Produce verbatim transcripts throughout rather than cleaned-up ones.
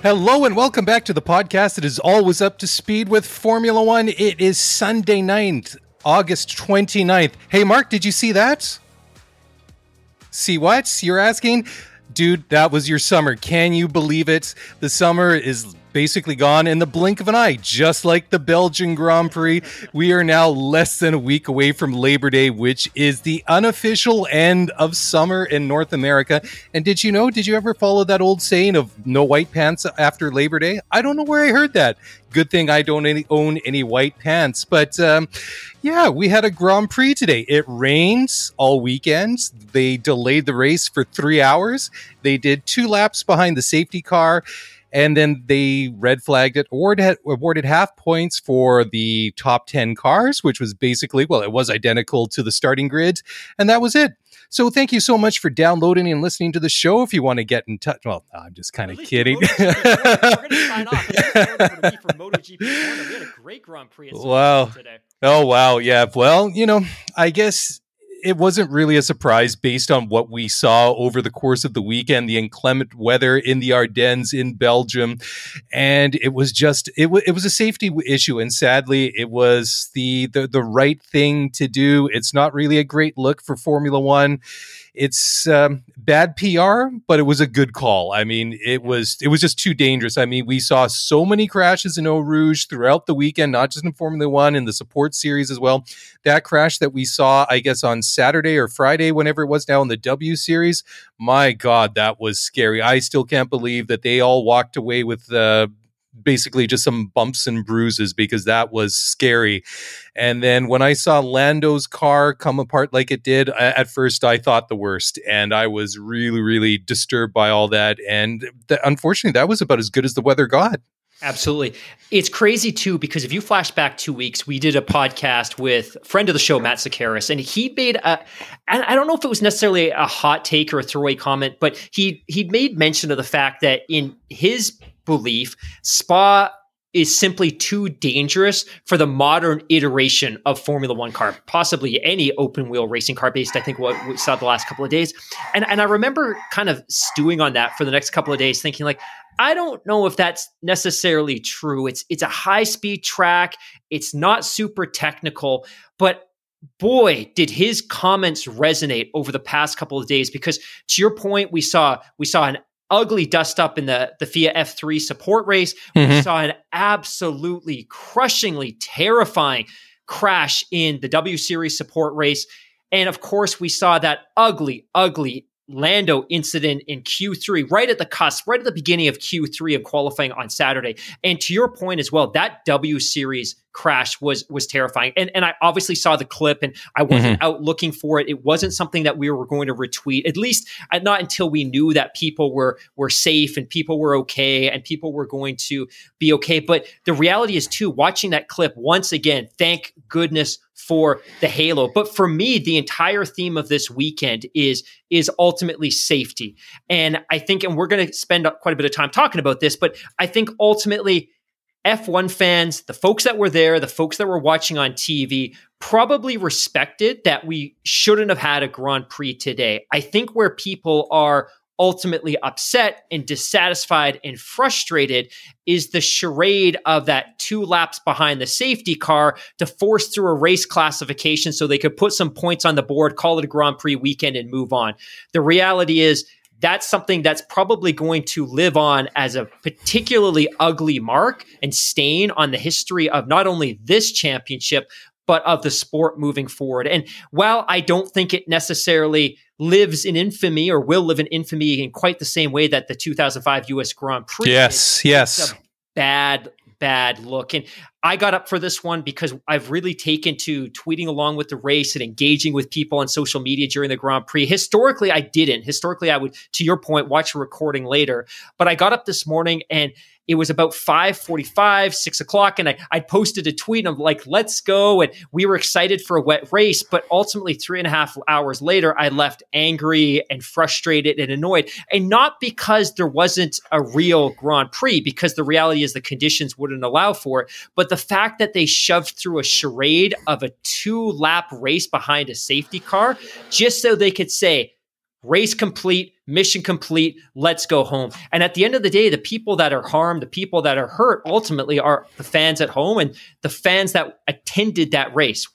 Hello and welcome back to the podcast that is always up to speed with Formula One. It is Sunday night, August twenty-ninth. Hey, Mark, did you see that? See what? You're asking? Dude, that was your summer. Can you believe it? The summer is basically gone in the blink of an eye, just like the Belgian Grand Prix. We are now less than a week away from Labor Day, which is the unofficial end of summer in North America. And did you know, did you ever follow that old saying of no white pants after Labor Day? I don't know where I heard that. Good thing I don't any, own any white pants. But um, yeah, we had a Grand Prix today. It rained all weekend. They delayed the race for three hours. They did two laps behind the safety car. And then they red flagged it, awarded, awarded half points for the top ten cars, which was basically, well, it was identical to the starting grid. And that was it. So thank you so much for downloading and listening to the show. If you want to get in touch, well, I'm just kind of kidding. We're, we're going to sign off. For MotoGP, we had a great Grand Prix wow. today. Oh, wow. Yeah. Well, you know, I guess it wasn't really a surprise based on what we saw over the course of the weekend, the inclement weather in the Ardennes in Belgium. And it was just, it, w- it was a safety issue. And sadly, it was the, the, the right thing to do. It's not really a great look for Formula One. It's um, bad P R, but it was a good call. I mean, it was it was just too dangerous. I mean, we saw so many crashes in Eau Rouge throughout the weekend, not just in Formula One, in the support series as well. That crash that we saw, I guess, on Saturday or Friday, whenever it was now in the W Series, my God, that was scary. I still can't believe that they all walked away with uh, basically just some bumps and bruises, because that was scary. And then when I saw Lando's car come apart like it did, at first I thought the worst, and I was really, really disturbed by all that. And th- unfortunately, that was about as good as the weather got. Absolutely. It's crazy too, because if you flash back two weeks, we did a podcast with friend of the show, Matt Sakaris, and he made a, and I don't know if it was necessarily a hot take or a throwaway comment, but he, he made mention of the fact that in his belief, Spa is simply too dangerous for the modern iteration of Formula One car, possibly any open wheel racing car based, I think, what we saw the last couple of days. And and I remember kind of stewing on that for the next couple of days, thinking like, I don't know if that's necessarily true. It's it's a high-speed track. It's not super technical, but boy, did his comments resonate over the past couple of days, because to your point, we saw we saw an ugly dust up in the, the F I A F three support race. Mm-hmm. We saw an absolutely crushingly terrifying crash in the W Series support race. And of course, we saw that ugly, ugly Lando incident in Q three, right at the cusp, right at the beginning of Q three of qualifying on Saturday. And to your point as well, that W Series crash was was terrifying. And and I obviously saw the clip, and I wasn't mm-hmm. out looking for it. It wasn't something that we were going to retweet, at least not until we knew that people were were safe and people were okay and people were going to be okay. But the reality is too, watching that clip once again, thank goodness for the halo. But for me, the entire theme of this weekend is is ultimately safety. And I think, and we're going to spend quite a bit of time talking about this, but I think ultimately F one fans, the folks that were there, the folks that were watching on T V, probably respected that we shouldn't have had a Grand Prix today. I think where people are ultimately upset and dissatisfied and frustrated is the charade of that two laps behind the safety car to force through a race classification so they could put some points on the board, call it a Grand Prix weekend, and move on. The reality is, that's something that's probably going to live on as a particularly ugly mark and stain on the history of not only this championship, but of the sport moving forward. And while I don't think it necessarily lives in infamy or will live in infamy in quite the same way that the two thousand five U S Grand Prix yes, did, yes. It's a bad, bad look. And I got up for this one because I've really taken to tweeting along with the race and engaging with people on social media during the Grand Prix. Historically, I didn't. Historically, I would, to your point, watch a recording later. But I got up this morning and it was about five forty-five, six o'clock, and I, I posted a tweet. And I'm like, let's go. And we were excited for a wet race. But ultimately, three and a half hours later, I left angry and frustrated and annoyed. And not because there wasn't a real Grand Prix, because the reality is the conditions wouldn't allow for it. But the fact that they shoved through a charade of a two-lap race behind a safety car just so they could say, race complete, mission complete, let's go home. And at the end of the day, the people that are harmed, the people that are hurt, ultimately are the fans at home and the fans that attended that race.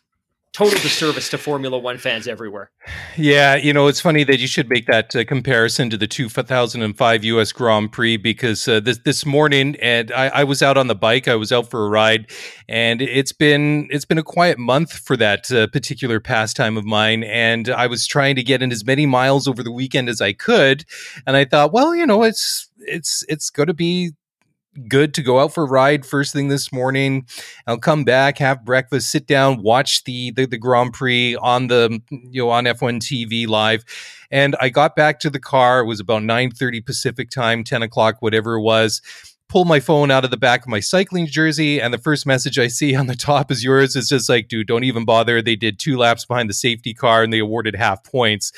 Total disservice to Formula One fans everywhere. Yeah, you know, it's funny that you should make that uh, comparison to the two thousand five U S Grand Prix, because uh, this this morning, and I, I was out on the bike, I was out for a ride, and it's been it's been a quiet month for that uh, particular pastime of mine, and I was trying to get in as many miles over the weekend as I could, and I thought, well, you know, it's it's it's going to be good to go out for a ride first thing this morning. I'll come back, have breakfast, sit down, watch the, the the Grand Prix on the you know on F one T V live. And I got back to the car. It was about nine thirty Pacific time, ten o'clock, whatever it was. Pull my phone out of the back of my cycling jersey, and the first message I see on the top is yours. It's just like, dude, don't even bother. They did two laps behind the safety car, and they awarded half points.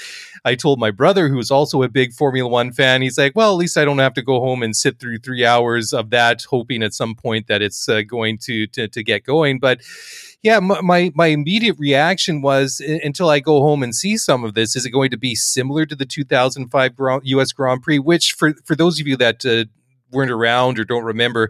I told my brother, who was also a big Formula One fan, he's like, well, at least I don't have to go home and sit through three hours of that, hoping at some point that it's uh, going to, to to get going. But yeah, my my immediate reaction was, until I go home and see some of this, is it going to be similar to the two thousand five U S Grand Prix? Which, for, for those of you that uh, weren't around or don't remember,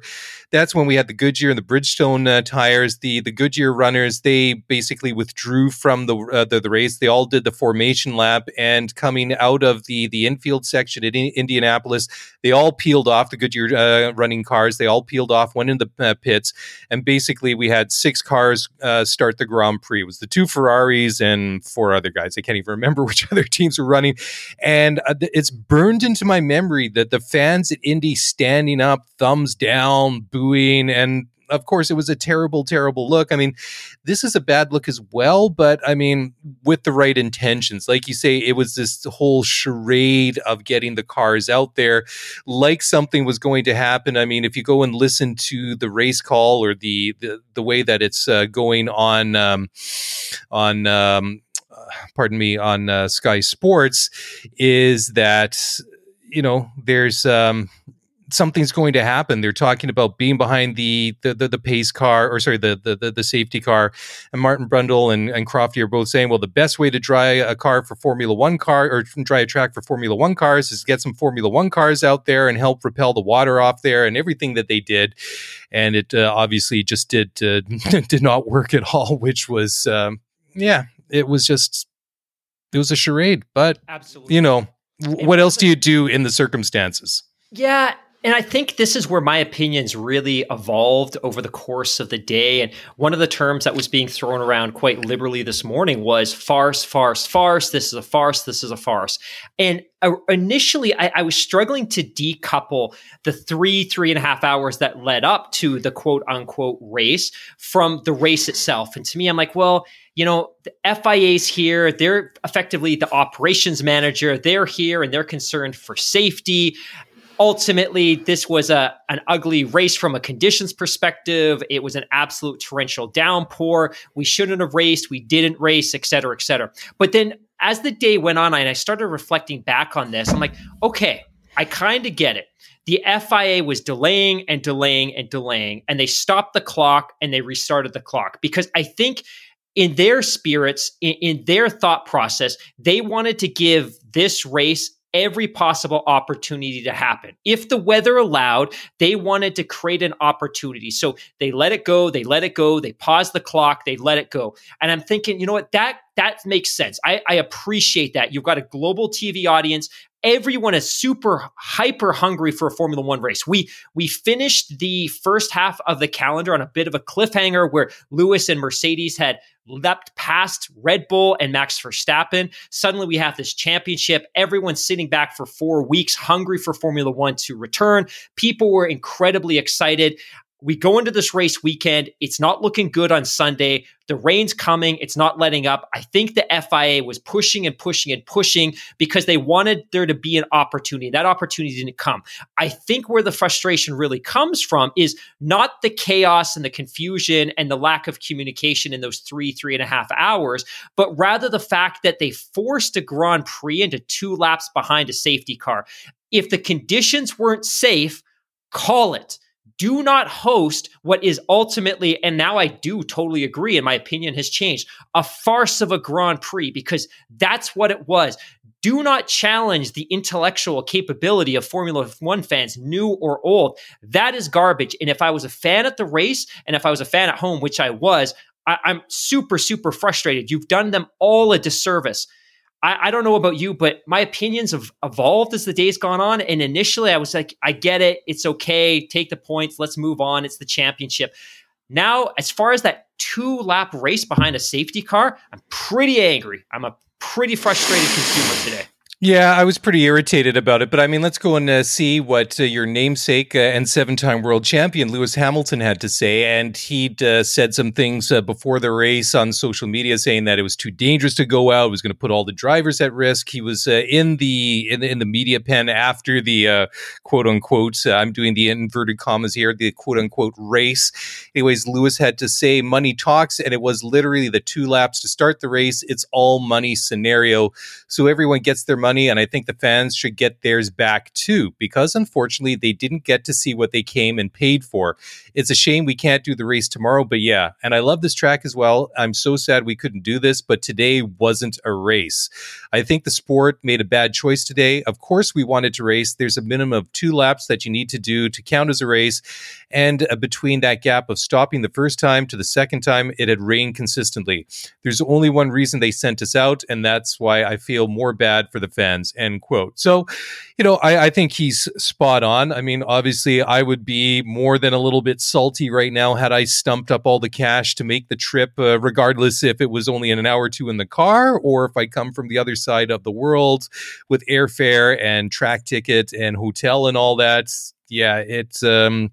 that's when we had the Goodyear and the Bridgestone uh, tires. The the Goodyear runners, they basically withdrew from the, uh, the the race. They all did the formation lap, and coming out of the the infield section at in Indianapolis, they all peeled off. The Goodyear uh, running cars, they all peeled off, went into the uh, pits, and basically we had six cars uh, start the Grand Prix. It was the two Ferraris and four other guys. I can't even remember which other teams were running. And uh, it's burned into my memory that the fans at Indy standing up, thumbs down, booing, and of course it was a terrible, terrible look. I mean, this is a bad look as well, but I mean, with the right intentions. Like you say, it was this whole charade of getting the cars out there like something was going to happen. I mean, if you go and listen to the race call, or the the, the way that it's uh, going on um, on um, uh, pardon me on uh, Sky Sports, is that, you know, there's um something's going to happen. They're talking about being behind the the the, the pace car, or sorry, the, the the safety car. And Martin Brundle and, and Crofty are both saying, well, the best way to drive a car for Formula One car, or drive a track for Formula One cars, is get some Formula One cars out there and help repel the water off there, and everything that they did. And it uh, obviously just did uh, did not work at all, which was, um, yeah, it was just, it was a charade. But, absolutely, you know, w- what else do you do in the circumstances? Yeah. And I think this is where my opinions really evolved over the course of the day. And one of the terms that was being thrown around quite liberally this morning was farce, farce, farce. This is a farce. This is a farce. And initially, I, I was struggling to decouple the three, three and a half hours that led up to the quote unquote race from the race itself. And to me, I'm like, well, you know, the F I A's here, they're effectively the operations manager. They're here and they're concerned for safety. Ultimately, this was a an ugly race from a conditions perspective. It was an absolute torrential downpour. We shouldn't have raced. We didn't race, et cetera, et cetera. But then as the day went on, and I started reflecting back on this, I'm like, okay, I kind of get it. The F I A was delaying and delaying and delaying, and they stopped the clock and they restarted the clock, because I think in their spirits, in, in their thought process, they wanted to give this race every possible opportunity to happen. If the weather allowed, they wanted to create an opportunity. So they let it go, they let it go, they paused the clock, they let it go. And I'm thinking, you know what, that that makes sense. I, I appreciate that. You've got a global T V audience. Everyone is super hyper hungry for a Formula One race. We we finished the first half of the calendar on a bit of a cliffhanger, where Lewis and Mercedes had leapt past Red Bull and Max Verstappen. Suddenly we have this championship. Everyone's sitting back for four weeks, hungry for Formula One to return. People were incredibly excited. we go into this race weekend. It's not looking good on Sunday. The rain's coming. It's not letting up. I think the F I A was pushing and pushing and pushing because they wanted there to be an opportunity. That opportunity didn't come. I think where the frustration really comes from is not the chaos and the confusion and the lack of communication in those three, three and a half hours, but rather the fact that they forced a Grand Prix into two laps behind a safety car. If the conditions weren't safe, call it. Do not host what is ultimately, and now I do totally agree, and my opinion has changed, a farce of a Grand Prix, because that's what it was. Do not challenge the intellectual capability of Formula One fans, new or old. That is garbage. And if I was a fan at the race, and if I was a fan at home, which I was, I- I'm super, super frustrated. You've done them all a disservice. I don't know about you, but my opinions have evolved as the day's gone on. And initially I was like, I get it. It's okay. Take the points. Let's move on. It's the championship. Now, as far as that two lap race behind a safety car, I'm pretty angry. I'm a pretty frustrated consumer today. Yeah, I was pretty irritated about it, but I mean, let's go and uh, see what uh, your namesake uh, and seven-time world champion Lewis Hamilton had to say, and he'd uh, said some things uh, before the race on social media, saying that it was too dangerous to go out, it was going to put all the drivers at risk. He was uh, in the in the, in the media pen after the uh, quote-unquote, uh, I'm doing the inverted commas here, the quote-unquote race. Anyways, Lewis had to say money talks, and it was literally the two laps to start the race. It's all money scenario, so everyone gets their money. Money, and I think the fans should get theirs back too, because unfortunately they didn't get to see what they came and paid for. It's a shame we can't do the race tomorrow, but yeah, and I love this track as well. I'm so sad we couldn't do this, but today wasn't a race. I think the sport made a bad choice today. Of course we wanted to race. There's a minimum of two laps that you need to do to count as a race, and uh, between that gap of stopping the first time to the second time, it had rained consistently. There's only one reason they sent us out, and that's why I feel more bad for the fans, end quote. So, you know, I, I think he's spot on. I mean, obviously, I would be more than a little bit salty right now had I stumped up all the cash to make the trip, uh, regardless if it was only in an hour or two in the car, or if I come from the other side of the world with airfare and track ticket and hotel and all that. Yeah, it's... Um,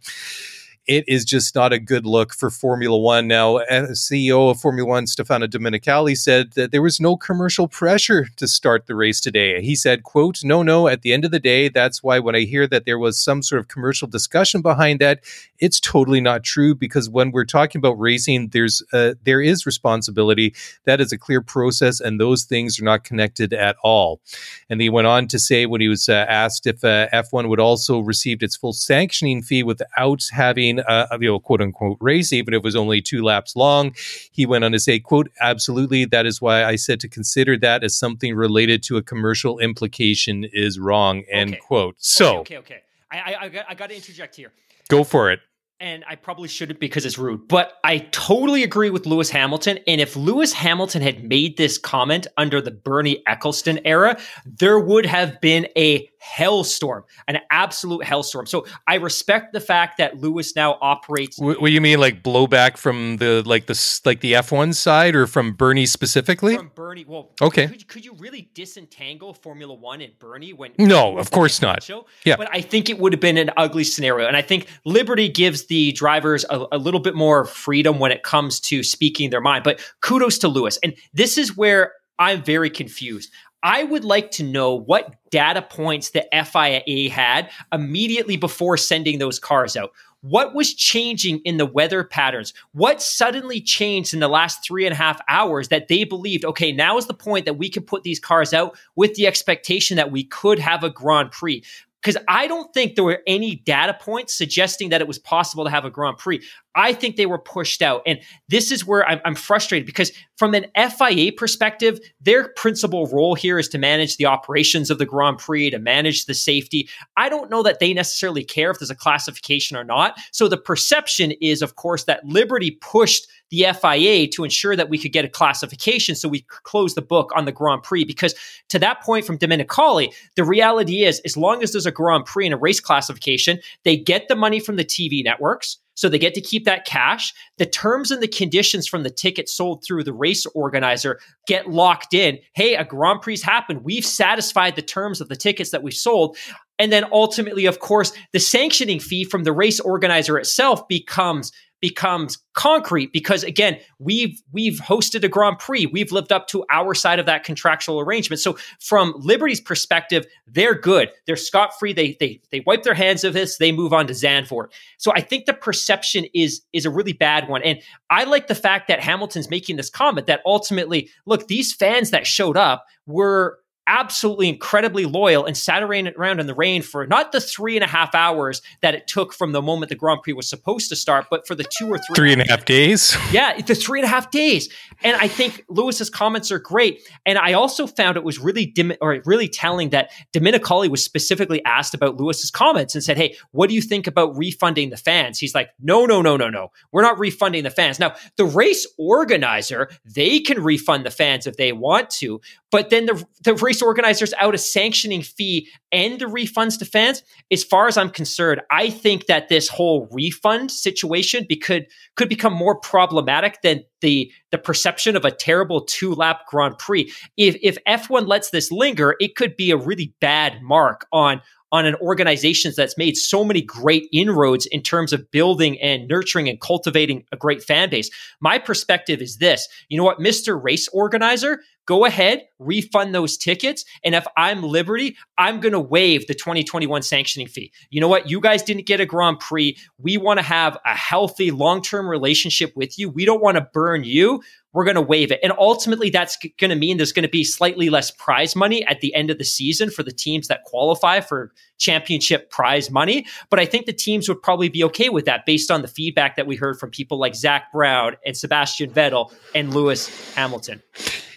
It is just not a good look for Formula One. Now, C E O of Formula One, Stefano Domenicali, said that there was no commercial pressure to start the race today. He said, quote, no, no, at the end of the day, that's why when I hear that there was some sort of commercial discussion behind that, it's totally not true, because when we're talking about racing, there's uh, there is responsibility. That is a clear process, and those things are not connected at all. And he went on to say when he was uh, asked if uh, F one would also receive its full sanctioning fee without having Uh, you know, quote unquote race, even if it was only two laps long. He went on to say, quote, absolutely. That is why I said to consider that as something related to a commercial implication is wrong, end okay. quote. So, okay, okay. okay. I, I, I, got, I got to interject here. Go for it. And I probably shouldn't because it's rude, but I totally agree with Lewis Hamilton. And if Lewis Hamilton had made this comment under the Bernie Eccleston era, there would have been a hellstorm, an absolute hellstorm. So I respect the fact that Lewis now operates. W- what do you mean, like blowback from the like the like the F one side, or from Bernie specifically? From Bernie, well, okay. Could, could you really disentangle Formula One and Bernie when? No, of course not. Show? Yeah, but I think it would have been an ugly scenario, and I think Liberty gives the drivers a, a little bit more freedom when it comes to speaking their mind. But kudos to Lewis, and this is where I'm very confused. I would like to know what data points the F I A had immediately before sending those cars out. What was changing in the weather patterns? What suddenly changed in the last three and a half hours that they believed, okay, now is the point that we can put these cars out with the expectation that we could have a Grand Prix? Because I don't think there were any data points suggesting that it was possible to have a Grand Prix. I think they were pushed out. And this is where I'm, I'm frustrated, because from an F I A perspective, their principal role here is to manage the operations of the Grand Prix, to manage the safety. I don't know that they necessarily care if there's a classification or not. So the perception is, of course, that Liberty pushed the F I A to ensure that we could get a classification so we could close the book on the Grand Prix. Because to that point from Domenicali, the reality is, as long as there's a Grand Prix and a race classification, they get the money from the T V networks. So they get to keep that cash. The terms and the conditions from the ticket sold through the race organizer get locked in. Hey, a Grand Prix happened. We've satisfied the terms of the tickets that we sold. And then ultimately, of course, the sanctioning fee from the race organizer itself becomes becomes concrete because, again, we've we've hosted a Grand Prix. We've lived up to our side of that contractual arrangement. So from Liberty's perspective, they're good. They're scot-free. They they they wipe their hands of this. They move on to Zandvoort. So I think the perception is is a really bad one. And I like the fact that Hamilton's making this comment that ultimately, look, these fans that showed up were absolutely incredibly loyal and sat around in the rain for not the three and a half hours that it took from the moment the Grand Prix was supposed to start, but for the two or three. Three and a half days. Yeah, the three and a half days. And I think Lewis's comments are great. And I also found it was really dim- or really telling that Domenicali was specifically asked about Lewis's comments and said, hey, what do you think about refunding the fans? He's like, no, no, no, no, no. We're not refunding the fans. Now, the race organizer, they can refund the fans if they want to, but then the, the race organizers out a sanctioning fee and the refunds to fans. As far as I'm concerned, I think that this whole refund situation be, could could become more problematic than the the perception of a terrible two lap Grand Prix. If if F one lets this linger, it could be a really bad mark on on an organization that's made so many great inroads in terms of building and nurturing and cultivating a great fan base. My perspective is this, you know what, Mister Race Organizer, go ahead, refund those tickets. And if I'm Liberty, I'm going to waive the twenty twenty-one sanctioning fee. You know what? You guys didn't get a Grand Prix. We want to have a healthy long-term relationship with you. We don't want to burn you. We're going to waive it. And ultimately, that's going to mean there's going to be slightly less prize money at the end of the season for the teams that qualify for championship prize money. But I think the teams would probably be okay with that based on the feedback that we heard from people like Zach Brown and Sebastian Vettel and Lewis Hamilton.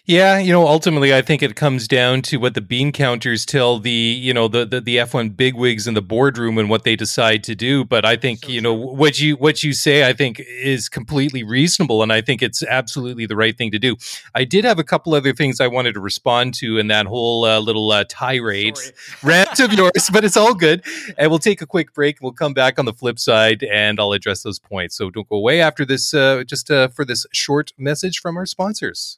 Yeah, you know, ultimately, I think it comes down to what the bean counters tell the, you know, the the, the F one bigwigs in the boardroom and what they decide to do. But I think, so you know, what you what you say, I think, is completely reasonable, and I think it's absolutely the right thing to do. I did have a couple other things I wanted to respond to in that whole uh, little uh, tirade rant of yours, but it's all good. And we'll take a quick break. We'll come back on the flip side, and I'll address those points. So don't go away after this. Uh, just uh, for this short message from our sponsors.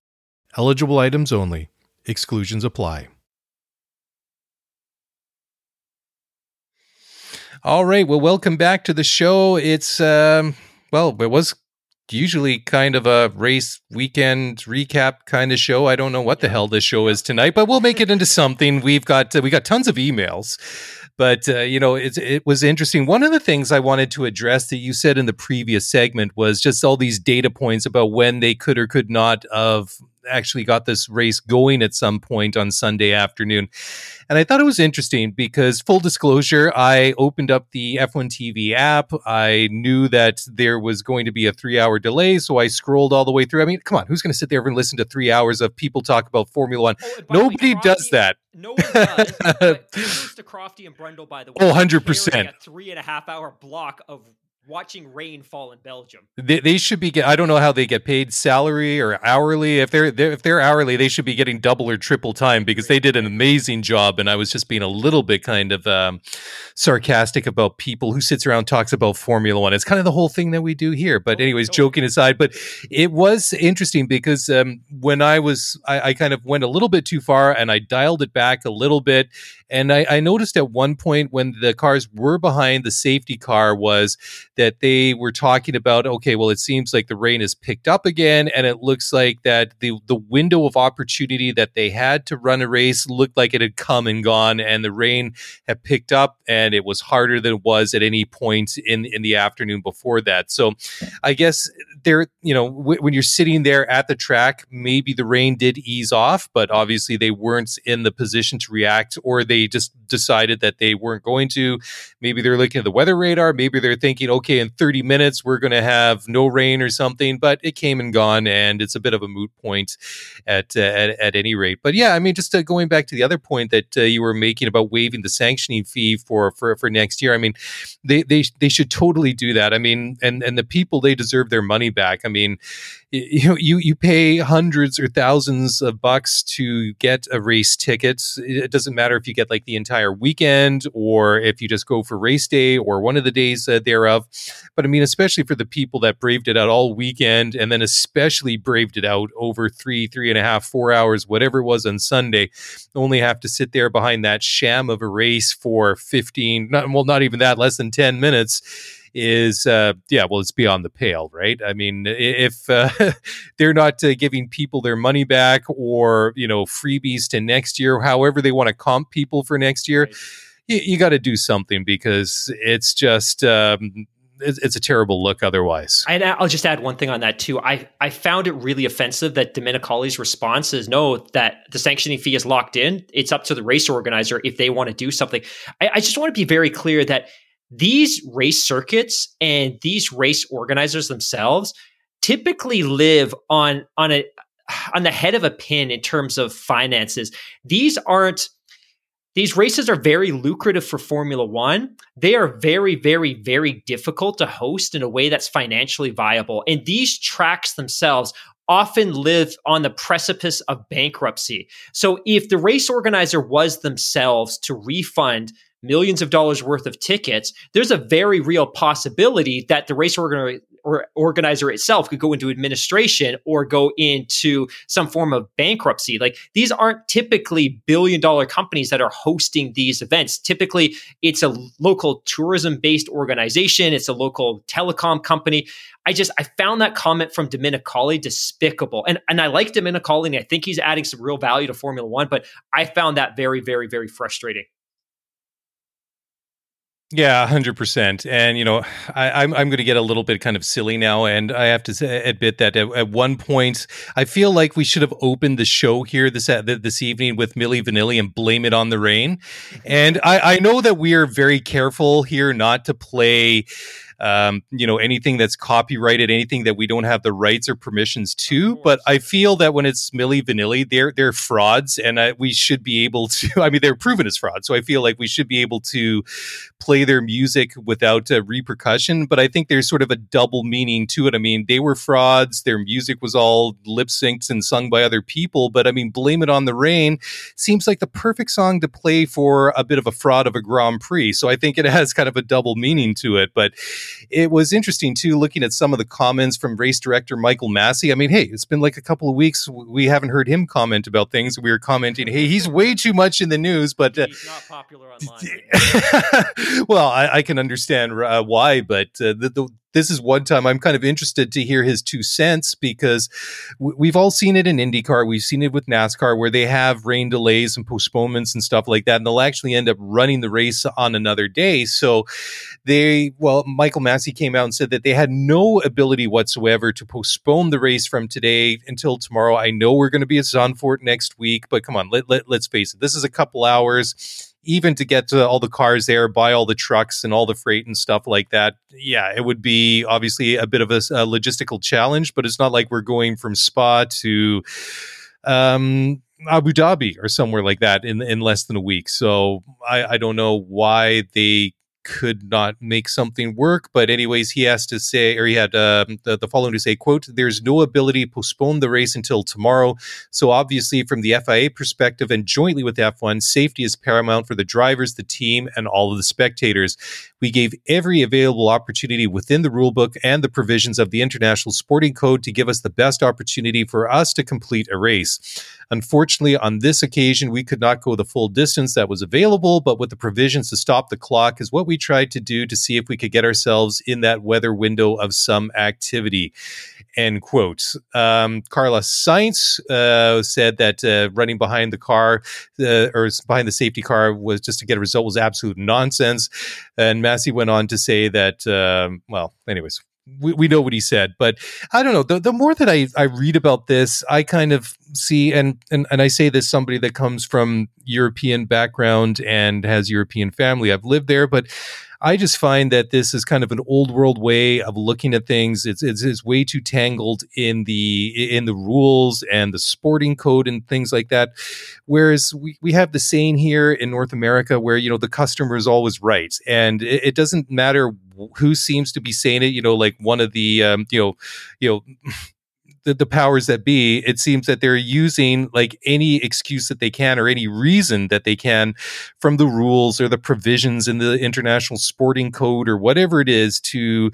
Eligible items only. Exclusions apply. All right. Well, welcome back to the show. It's, um, well, it was usually kind of a race weekend recap kind of show. I don't know what the hell this show is tonight, but we'll make it into something. We've got, uh, we got tons of emails. But, uh, you know, it, it was interesting. One of the things I wanted to address that you said in the previous segment was just all these data points about when they could or could not have actually got this race going at some point on Sunday afternoon. And I thought it was interesting because, full disclosure, I opened up the F one T V app. I knew that there was going to be a three-hour delay, so I scrolled all the way through. I mean, come on, who's going to sit there and listen to three hours of people talk about Formula One? Oh, Nobody way, does that. No one does. Kudos to Crofty and Brundle, by the way. Oh, one hundred percent. A three and a half hour block of watching rain fall in Belgium. They, they should be. Get, I don't know how they get paid, salary or hourly. If they're, they're if they're hourly, they should be getting double or triple time because they did an amazing job. And I was just being a little bit kind of um, sarcastic about people who sits around and talks about Formula One. It's kind of the whole thing that we do here. But anyways, joking aside, but it was interesting because um, when I was, I, I kind of went a little bit too far and I dialed it back a little bit. And I, I noticed at one point when the cars were behind, the safety car was that they were talking about, okay, well, it seems like the rain has picked up again, and it looks like that the, the window of opportunity that they had to run a race looked like it had come and gone, and the rain had picked up, and it was harder than it was at any point in, in the afternoon before that. So I guess there, you know, w- when you're sitting there at the track, maybe the rain did ease off, but obviously they weren't in the position to react, or they just decided that they weren't going to. Maybe they're looking at the weather radar. Maybe they're thinking, okay, in thirty minutes, we're going to have no rain or something, but it came and gone, and it's a bit of a moot point at, uh, at, at any rate. But yeah, I mean, just uh, going back to the other point that uh, you were making about waiving the sanctioning fee for, for, for next year. I mean, they, they, they should totally do that. I mean, and, and the people, they deserve their money back. I mean, you know, you, you pay hundreds or thousands of bucks to get a race ticket. It doesn't matter if you get like the entire weekend or if you just go for race day or one of the days uh, thereof. But I mean, especially for the people that braved it out all weekend and then especially braved it out over three, three and a half, four hours, whatever it was on Sunday, only have to sit there behind that sham of a race for fifteen, not, well, not even that, less than ten minutes. Is uh yeah well it's beyond the pale, right? I mean, if uh, they're not uh, giving people their money back, or you know, freebies to next year, however they want to comp people for next year, right. you, you got to do something, because it's just um it's, it's a terrible look otherwise. And I'll just add one thing on that too. I I found it really offensive that Domenicali's response is no, that the sanctioning fee is locked in. It's up to the race organizer if they want to do something. I, I just want to be very clear that these race circuits and these race organizers themselves typically live on on a on the head of a pin in terms of finances. These aren't these races are very lucrative for Formula One. They are very, very, very difficult to host in a way that's financially viable. And these tracks themselves often live on the precipice of bankruptcy. So if the race organizer was themselves to refund millions of dollars worth of tickets, there's a very real possibility that the race organ- or organizer itself could go into administration or go into some form of bankruptcy. Like, these aren't typically billion dollar companies that are hosting these events. Typically, it's a local tourism based organization. It's a local telecom company. I just, I found that comment from Domenicali despicable. And and I like Domenicali, and I think he's adding some real value to Formula One, but I found that very, very, very frustrating. Yeah, one hundred percent. And, you know, I, I'm I'm going to get a little bit kind of silly now. And I have to say, admit that at, at one point, I feel like we should have opened the show here this uh, this evening with Milli Vanilli and Blame It on the Rain. And I, I know that we are very careful here not to play Um, you know, anything that's copyrighted, anything that we don't have the rights or permissions to. But I feel that when it's Milli Vanilli, they're they're frauds, and I, we should be able to. I mean, they're proven as frauds, so I feel like we should be able to play their music without uh, repercussion. But I think there's sort of a double meaning to it. I mean, they were frauds; their music was all lip synced and sung by other people. But I mean, Blame It on the Rain seems like the perfect song to play for a bit of a fraud of a Grand Prix. So I think it has kind of a double meaning to it, but. It was interesting, too, looking at some of the comments from race director Michael Masi. I mean, hey, it's been like a couple of weeks. We haven't heard him comment about things. We were commenting, hey, he's way too much in the news. But uh, he's not popular online. Well, I, I can understand uh, why, but uh, the, the this is one time I'm kind of interested to hear his two cents, because w- we've all seen it in IndyCar. We've seen it with NASCAR, where they have rain delays and postponements and stuff like that. And they'll actually end up running the race on another day. So they, well, Michael Masi came out and said that they had no ability whatsoever to postpone the race from today until tomorrow. I know we're going to be at Zandvoort next week, but come on, let, let, let's face it. This is a couple hours. Even to get to all the cars there, buy all the trucks and all the freight and stuff like that. Yeah, it would be obviously a bit of a, a logistical challenge, but it's not like we're going from Spa to um, Abu Dhabi or somewhere like that in, in less than a week. So I, I don't know why they could not make something work. But anyways, he has to say, or he had uh, the, the following to say, quote, there's no ability to postpone the race until tomorrow. So obviously from the F I A perspective and jointly with F one, safety is paramount for the drivers, the team, and all of the spectators. We gave every available opportunity within the rulebook and the provisions of the International Sporting Code to give us the best opportunity for us to complete a race. Unfortunately, on this occasion, we could not go the full distance that was available, but with the provisions to stop the clock is what we tried to do to see if we could get ourselves in that weather window of some activity." End quote. Um, Carlos Sainz uh, said that uh, running behind the car uh, or behind the safety car was just to get a result was absolute nonsense. And Masi went on to say that, um, well, anyways, we, we know what he said. But I don't know. The, the more that I, I read about this, I kind of see, and, and and I say this somebody that comes from European background and has European family. I've lived there, but I just find that this is kind of an old world way of looking at things. It's, it's it's way too tangled in the in the rules and the sporting code and things like that. Whereas we, we have the saying here in North America where, you know, the customer is always right. And it, it doesn't matter who seems to be saying it, you know, like one of the, um, you know, you know, The, the powers that be, it seems that they're using like any excuse that they can or any reason that they can from the rules or the provisions in the International Sporting Code or whatever it is to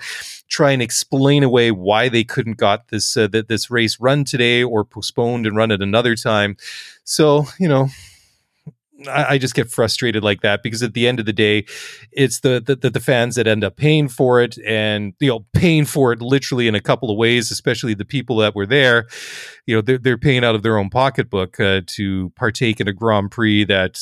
try and explain away why they couldn't got this uh, that this race run today or postponed and run at another time. So, you know, I, I just get frustrated like that because at the end of the day, it's the, the the fans that end up paying for it and, you know, paying for it literally in a couple of ways, especially the people that were there. You know, they're, they're paying out of their own pocketbook uh, to partake in a Grand Prix that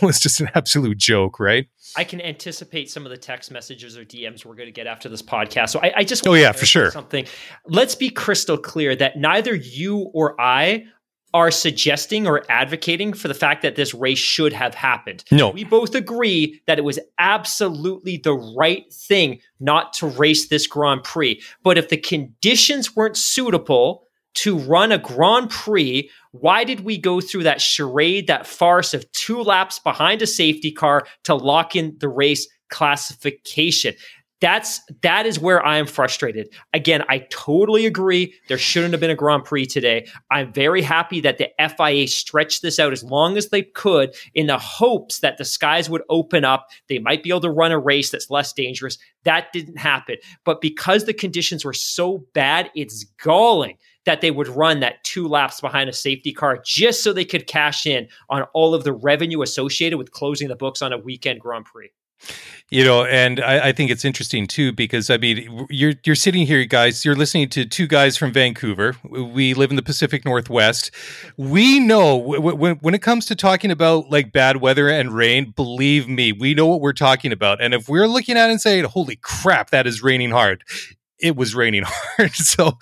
was just an absolute joke, right? I can anticipate some of the text messages or D Ms we're going to get after this podcast. So I, I just want oh, yeah, to for sure. something. Let's be crystal clear that neither you or I are suggesting or advocating for the fact that this race should have happened. No. We both agree that it was absolutely the right thing not to race this Grand Prix. But if the conditions weren't suitable to run a Grand Prix, why did we go through that charade, that farce of two laps behind a safety car to lock in the race classification? That's that is where I am frustrated. Again, I totally agree. There shouldn't have been a Grand Prix today. I'm very happy that the F I A stretched this out as long as they could in the hopes that the skies would open up. They might be able to run a race that's less dangerous. That didn't happen. But because the conditions were so bad, it's galling that they would run that two laps behind a safety car just so they could cash in on all of the revenue associated with closing the books on a weekend Grand Prix. You know, and I, I think it's interesting too, because I mean, you're you're sitting here, guys, you're listening to two guys from Vancouver. We live in the Pacific Northwest. We know when, when it comes to talking about like bad weather and rain, believe me, we know what we're talking about. And if we're looking at it and saying, holy crap, that is raining hard. It was raining hard. So,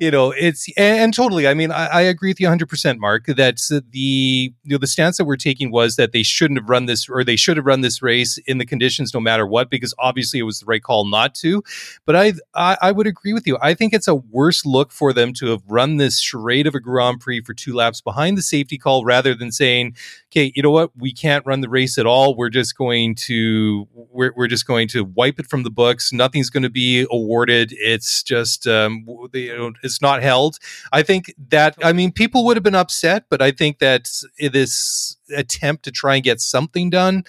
you know, it's, and, and totally, I mean, I, I agree with you one hundred percent, Mark, that the, you know, the stance that we're taking was that they shouldn't have run this, or they should have run this race in the conditions no matter what, because obviously it was the right call not to. But I, I, I would agree with you. I think it's a worse look for them to have run this charade of a Grand Prix for two laps behind the safety call rather than saying, okay, you know what, we can't run the race at all. We're just going to, we're, we're just going to wipe it from the books. Nothing's going to be awarded. It's just, um, it's not held. I think that, I mean, people would have been upset, but I think that this attempt to try and get something done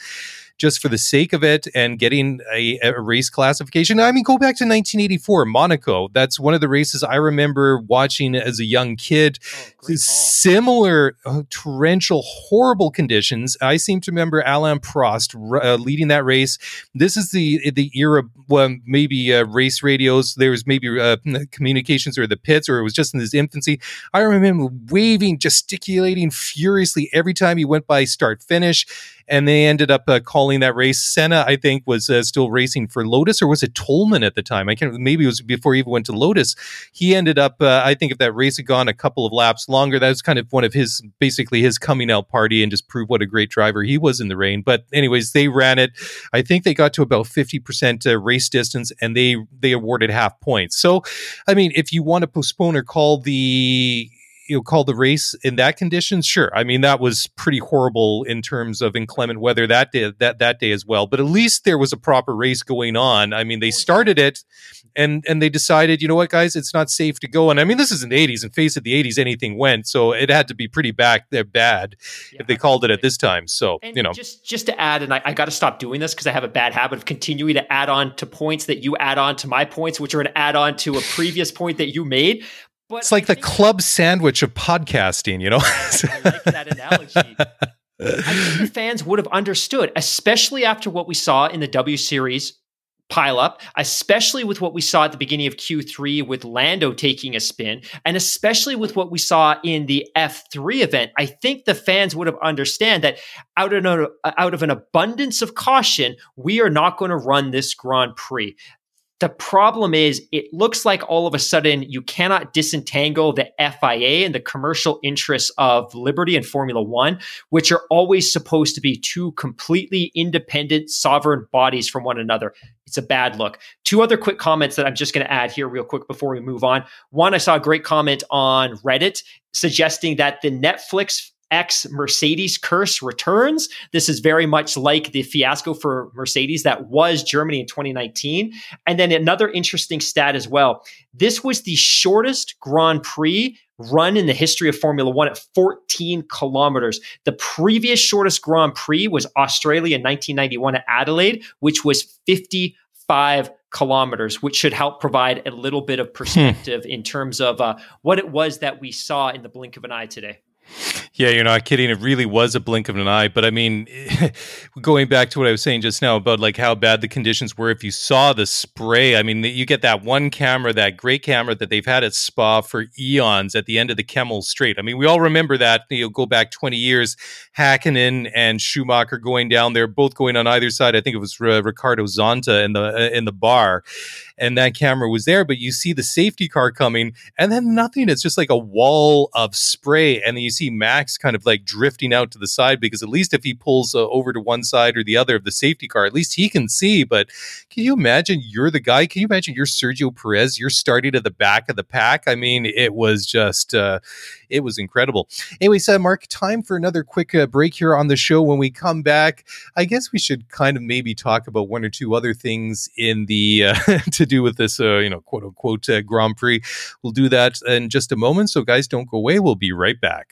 just for the sake of it and getting a, a race classification. I mean, go back to nineteen eighty-four, Monaco. That's one of the races I remember watching as a young kid. Oh, Similar uh, torrential, horrible conditions. I seem to remember Alain Prost uh, leading that race. This is the the era when maybe uh, race radios, there was maybe uh, communications or the pits, or it was just in his infancy. I remember waving, gesticulating furiously every time he went by start finish. And they ended up uh, calling that race. Senna, I think, was uh, still racing for Lotus, or was it Tolman at the time? I can't. Maybe it was before he even went to Lotus. He ended up, uh, I think, if that race had gone a couple of laps longer, that was kind of one of his, basically his coming out party, and just prove what a great driver he was in the rain. But anyways, they ran it. I think they got to about fifty percent uh, race distance, and they they awarded half points. So, I mean, if you want to postpone or call the you know, called the race in that conditions, sure. I mean, that was pretty horrible in terms of inclement weather that day, that, that day as well. But at least there was a proper race going on. I mean, they started it and, and they decided, you know what, guys, it's not safe to go. And I mean, this is in the eighties, and face it, the eighties, anything went. So it had to be pretty back there bad yeah, if they called it at this time. So, and you know, just, just to add, and I, I got to stop doing this because I have a bad habit of continuing to add on to points that you add on to my points, which are an add on to a previous point that you made. But it's like the club sandwich of podcasting, you know? I like that analogy. I think the fans would have understood, especially after what we saw in the W Series pileup, especially with what we saw at the beginning of Q three with Lando taking a spin, and especially with what we saw in the F three event. I think the fans would have understood that out of an, out of an abundance of caution, we are not going to run this Grand Prix. The problem is it looks like all of a sudden you cannot disentangle the F I A and the commercial interests of Liberty and Formula One, which are always supposed to be two completely independent sovereign bodies from one another. It's a bad look. Two other quick comments that I'm just going to add here real quick before we move on. One, I saw a great comment on Reddit suggesting that the Netflix X Mercedes curse returns. This is very much like the fiasco for Mercedes that was Germany in twenty nineteen. And then another interesting stat as well. This was the shortest Grand Prix run in the history of Formula One at fourteen kilometers. The previous shortest Grand Prix was Australia in nineteen ninety-one at Adelaide, which was fifty-five kilometers, which should help provide a little bit of perspective hmm. in terms of uh, what it was that we saw in the blink of an eye today. Yeah, you're not kidding. It really was a blink of an eye. But I mean, going back to what I was saying just now about like how bad the conditions were, if you saw the spray, I mean, you get that one camera, that great camera that they've had at Spa for eons at the end of the Kemmel Straight. I mean, we all remember that. You know, go back twenty years, Hakkinen and Schumacher going down there, both going on either side. I think it was uh, Ricardo Zonta in the uh, in the bar. And that camera was there, but you see the safety car coming and then nothing. It's just like a wall of spray. And then you see Max kind of like drifting out to the side, because at least if he pulls uh, over to one side or the other of the safety car, at least he can see. But can you imagine you're the guy? Can you imagine you're Sergio Perez? You're starting at the back of the pack. I mean, it was just, uh, it was incredible. Anyways, uh, Mark, time for another quick uh, break here on the show. When we come back, I guess we should kind of maybe talk about one or two other things in the, uh, do with this, uh, you know, quote unquote uh, Grand Prix. We'll do that in just a moment. So guys, don't go away. We'll be right back.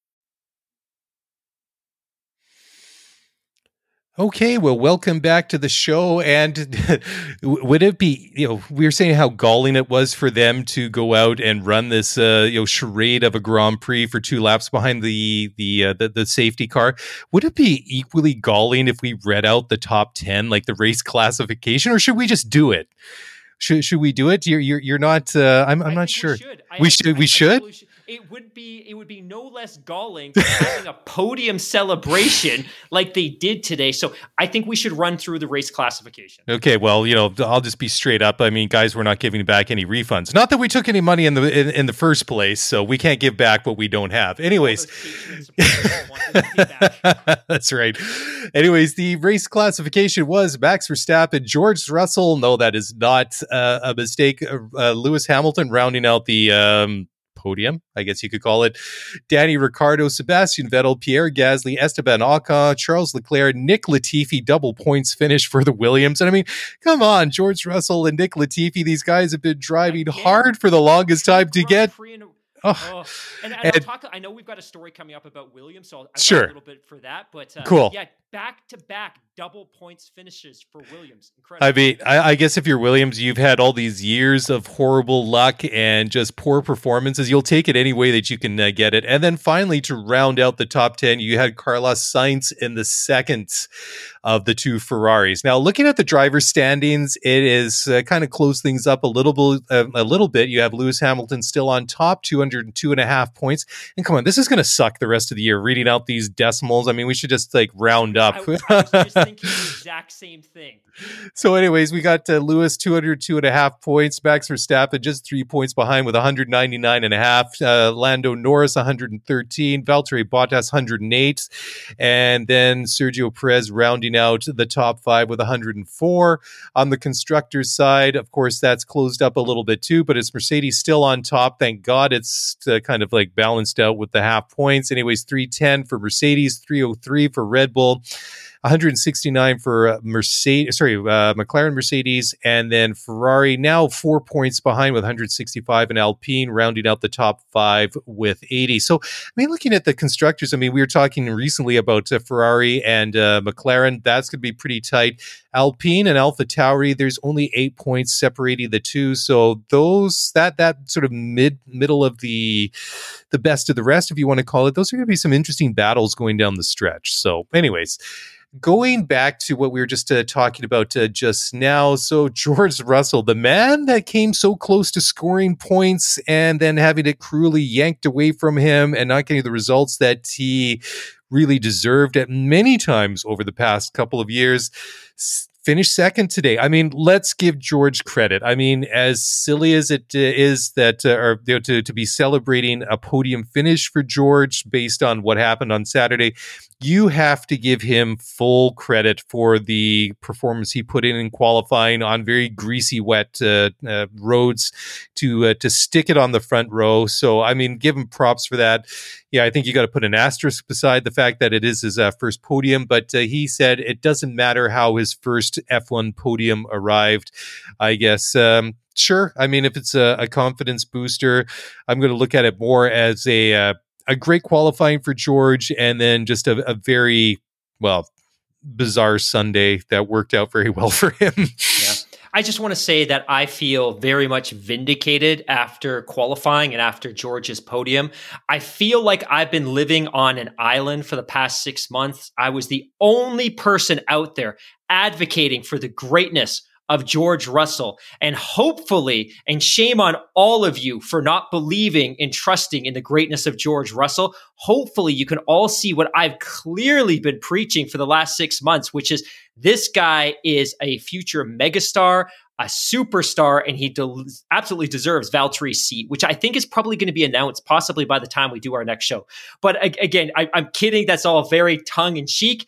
Okay, well, welcome back to the show. And would it be, you know, we were saying how galling it was for them to go out and run this, uh, you know, charade of a Grand Prix for two laps behind the the, uh, the the safety car. Would it be equally galling if we read out the top ten, like the race classification, or should we just do it? Should should we do it? You're you're, you're not. Uh, I'm I'm I not sure. We should. We I, should. I, we I, should? I It would be it would be no less galling than having a podium celebration like they did today. So I think we should run through the race classification. Okay, well, you know, I'll just be straight up. I mean, guys, we're not giving back any refunds. Not that we took any money in the in, in the first place, so we can't give back what we don't have. Anyways, that's right. Anyways, the race classification was Max Verstappen, George Russell. No, that is not uh, a mistake. Uh, Lewis Hamilton rounding out the. Um, podium, I guess you could call it. Danny Ricciardo, Sebastian Vettel, Pierre Gasly, Esteban Ocon, Charles Leclerc, Nick Latifi, double points finish for the Williams. And I mean, come on, George Russell and Nick Latifi, these guys have been driving Again. hard for the longest time to get... Oh. oh, and, and, and I'll talk, I know we've got a story coming up about Williams, so I'll, I'll sure. talk a little bit for that. But uh, cool. yeah, back-to-back double points finishes for Williams. Incredible. I mean, I, I guess if you're Williams, you've had all these years of horrible luck and just poor performances. You'll take it any way that you can uh, get it. And then finally, to round out the top ten, you had Carlos Sainz in the second of the two Ferraris. Now, looking at the driver standings, it is uh, kind of close things up a little, uh, a little bit. You have Lewis Hamilton still on top, two hundred two and a half points. And come on, this is going to suck the rest of the year, reading out these decimals. I mean, we should just like round up. I, I was just thinking the exact same thing. So anyways, we got uh, Lewis, two hundred two and a half points. Max Verstappen just three points behind with one hundred ninety-nine and a half. Uh, Lando Norris, one hundred thirteen. Valtteri Bottas, one hundred eight. And then Sergio Perez rounding out the top five with one hundred four. On the constructors side, of course, that's closed up a little bit too, but it's Mercedes still on top. Thank God it's uh, kind of like balanced out with the half points. Anyways, three ten for Mercedes, three oh three for Red Bull, one hundred sixty-nine for Mercedes, sorry, uh, McLaren, Mercedes, and then Ferrari now four points behind with one hundred sixty-five, and Alpine rounding out the top five with eighty. So, I mean, looking at the constructors, I mean, we were talking recently about uh, Ferrari and uh, McLaren. That's going to be pretty tight. Alpine and AlphaTauri, there's only eight points separating the two. So those, that that sort of mid middle of the the best of the rest, if you want to call it, those are going to be some interesting battles going down the stretch. So, anyways. Going back to what we were just uh, talking about uh, just now, so George Russell, the man that came so close to scoring points and then having it cruelly yanked away from him and not getting the results that he really deserved at many times over the past couple of years, finished second today. I mean, let's give George credit. I mean, as silly as it is that uh, or, you know, to, to be celebrating a podium finish for George based on what happened on Saturday, you have to give him full credit for the performance he put in in qualifying on very greasy, wet uh, uh, roads to uh, to stick it on the front row. So, I mean, give him props for that. Yeah, I think you got to put an asterisk beside the fact that it is his uh, first podium, but uh, he said it doesn't matter how his first F one podium arrived, I guess. Um, sure, I mean, if it's a, a confidence booster, I'm going to look at it more as a... Uh, a great qualifying for George, and then just a, a very, well, bizarre Sunday that worked out very well for him. Yeah. I just want to say that I feel very much vindicated after qualifying and after George's podium. I feel like I've been living on an island for the past six months. I was the only person out there advocating for the greatness of George Russell, and hopefully, and shame on all of you for not believing and trusting in the greatness of George Russell. Hopefully you can all see what I've clearly been preaching for the last six months, which is this guy is a future megastar, a superstar, and he de- absolutely deserves Valtteri's seat, which I think is probably going to be announced possibly by the time we do our next show. But ag- again, I- I'm kidding. That's all very tongue in cheek.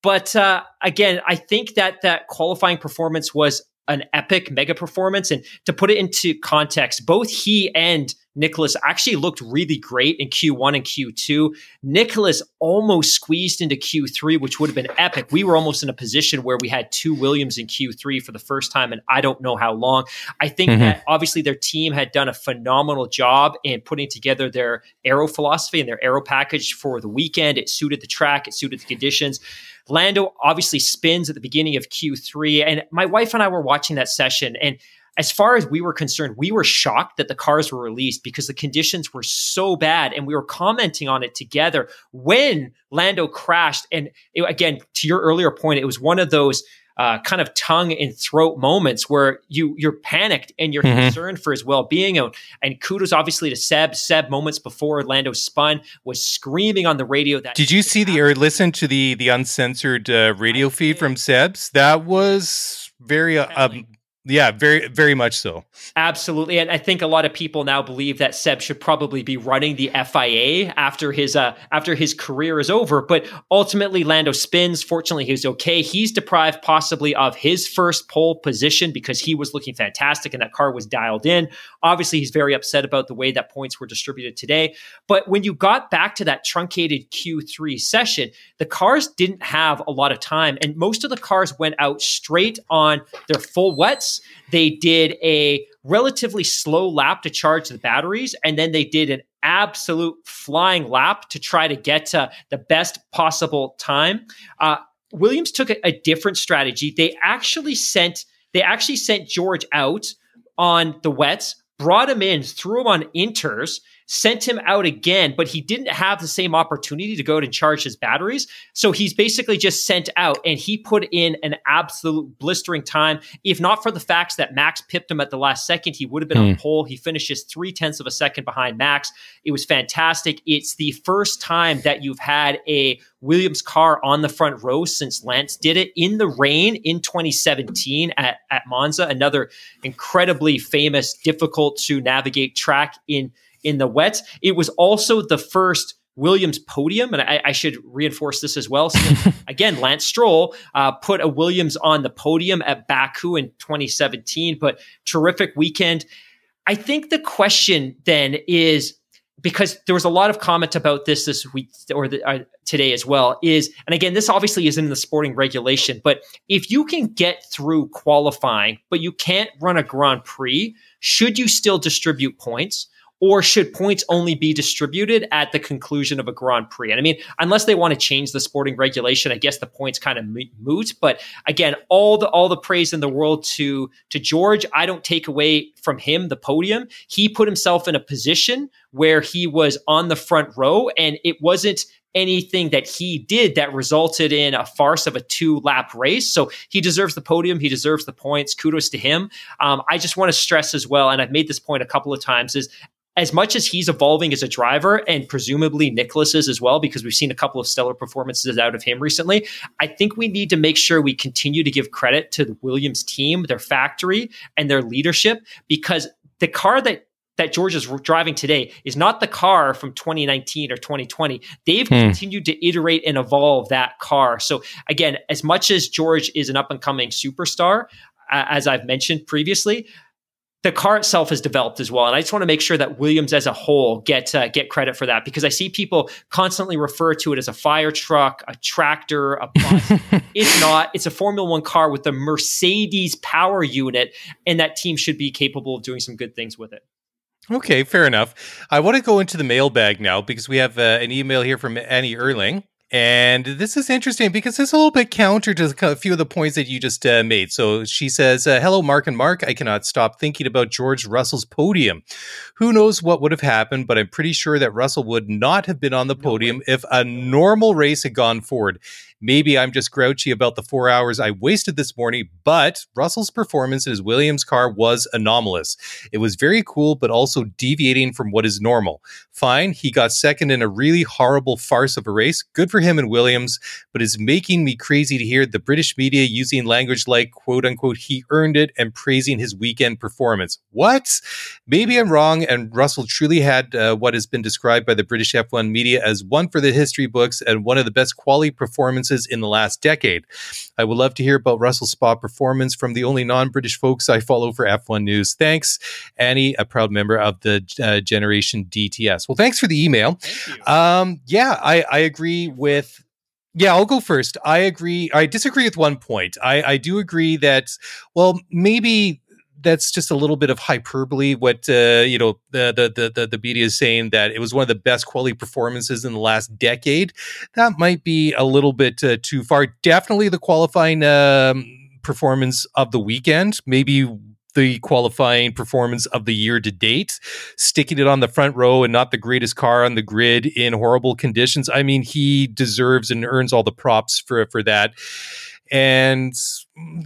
But uh, again, I think that that qualifying performance was an epic mega performance. And to put it into context, both he and Nicholas actually looked really great in Q one and Q two. Nicholas almost squeezed into Q three, which would have been epic. We were almost in a position where we had two Williams in Q three for the first time, and I don't know how long. I think mm-hmm. that obviously their team had done a phenomenal job in putting together their aero philosophy and their aero package for the weekend. It suited the track. It suited the conditions. Lando obviously spins at the beginning of Q three, and my wife and I were watching that session, and as far as we were concerned, we were shocked that the cars were released because the conditions were so bad, and we were commenting on it together when Lando crashed. And it, again, to your earlier point, it was one of those uh, kind of tongue and throat moments where you, you're panicked and you're mm-hmm. concerned for his well-being. And, and kudos, obviously, to Seb. Seb, moments before Lando spun, was screaming on the radio. That Did you see the or listen to the, the uncensored uh, radio I feed did. From Seb's? That was very... Uh, um, Yeah, very, very much so. Absolutely. And I think a lot of people now believe that Seb should probably be running the F I A after his uh, after his career is over. But ultimately, Lando spins. Fortunately, he was okay. He's deprived possibly of his first pole position because he was looking fantastic and that car was dialed in. Obviously, he's very upset about the way that points were distributed today. But when you got back to that truncated Q three session, the cars didn't have a lot of time. And most of the cars went out straight on their full wets. They did a relatively slow lap to charge the batteries, and then they did an absolute flying lap to try to get to the best possible time. Uh, Williams took a, a different strategy. They actually sent they actually sent George out on the wets, brought him in, threw him on inters, sent him out again, but he didn't have the same opportunity to go to charge his batteries. So he's basically just sent out, and he put in an absolute blistering time. If not for the fact that Max pipped him at the last second, he would have been mm. on pole. He finishes three tenths of a second behind Max. It was fantastic. It's the first time that you've had a Williams car on the front row since Lance did it in the rain in twenty seventeen at, at Monza, another incredibly famous, difficult to navigate track in in the wet. It was also the first Williams podium, and I, I should reinforce this as well. So again, Lance Stroll uh, put a Williams on the podium at Baku in twenty seventeen, but terrific weekend. I think the question then is, because there was a lot of comment about this this week or the, uh, today as well, is, and again, this obviously isn't in the sporting regulation, but if you can get through qualifying, but you can't run a Grand Prix, should you still distribute points? Or should points only be distributed at the conclusion of a Grand Prix? And I mean, unless they want to change the sporting regulation, I guess the points kind of moot. But again, all the all the praise in the world to, to George. I don't take away from him the podium. He put himself in a position where he was on the front row, and it wasn't anything that he did that resulted in a farce of a two-lap race. So he deserves the podium. He deserves the points. Kudos to him. Um, I just want to stress as well, and I've made this point a couple of times, is as much as he's evolving as a driver, and presumably Nicholas is as well, because we've seen a couple of stellar performances out of him recently, I think we need to make sure we continue to give credit to the Williams team, their factory, and their leadership, because the car that that George is driving today is not the car from twenty nineteen or twenty twenty. They've hmm. continued to iterate and evolve that car. So again, as much as George is an up-and-coming superstar, uh, as I've mentioned previously, the car itself has developed as well. And I just want to make sure that Williams as a whole get uh, get credit for that, because I see people constantly refer to it as a fire truck, a tractor, a bus. It's not. It's a Formula One car with a Mercedes power unit, and that team should be capable of doing some good things with it. Okay, fair enough. I want to go into the mailbag now, because we have uh, an email here from Annie Erling. And this is interesting because it's a little bit counter to a few of the points that you just uh, made. So she says, uh, hello, Mark and Mark. I cannot stop thinking about George Russell's podium. Who knows what would have happened, but I'm pretty sure that Russell would not have been on the podium if a normal race had gone forward. Maybe I'm just grouchy about the four hours I wasted this morning, but Russell's performance in his Williams car was anomalous. It was very cool, but also deviating from what is normal. Fine, he got second in a really horrible farce of a race. Good for him and Williams, but it's making me crazy to hear the British media using language like, quote unquote, he earned it, and praising his weekend performance. What? Maybe I'm wrong, and Russell truly had uh, what has been described by the British F one media as one for the history books and one of the best quality performances in the last decade. I would love to hear about Russell's Spa performance from the only non-British folks I follow for F one news. Thanks, Annie, a proud member of the uh, Generation D T S. Well, thanks for the email. Um, yeah, I, I agree with... Yeah, I'll go first. I agree. I disagree with one point. I, I do agree that, well, maybe... that's just a little bit of hyperbole. What uh, you know, the the the the media is saying that it was one of the best quality performances in the last decade. That might be a little bit uh, too far. Definitely the qualifying um, performance of the weekend. Maybe the qualifying performance of the year to date, sticking it on the front row and not the greatest car on the grid in horrible conditions. I mean, he deserves and earns all the props for for that. And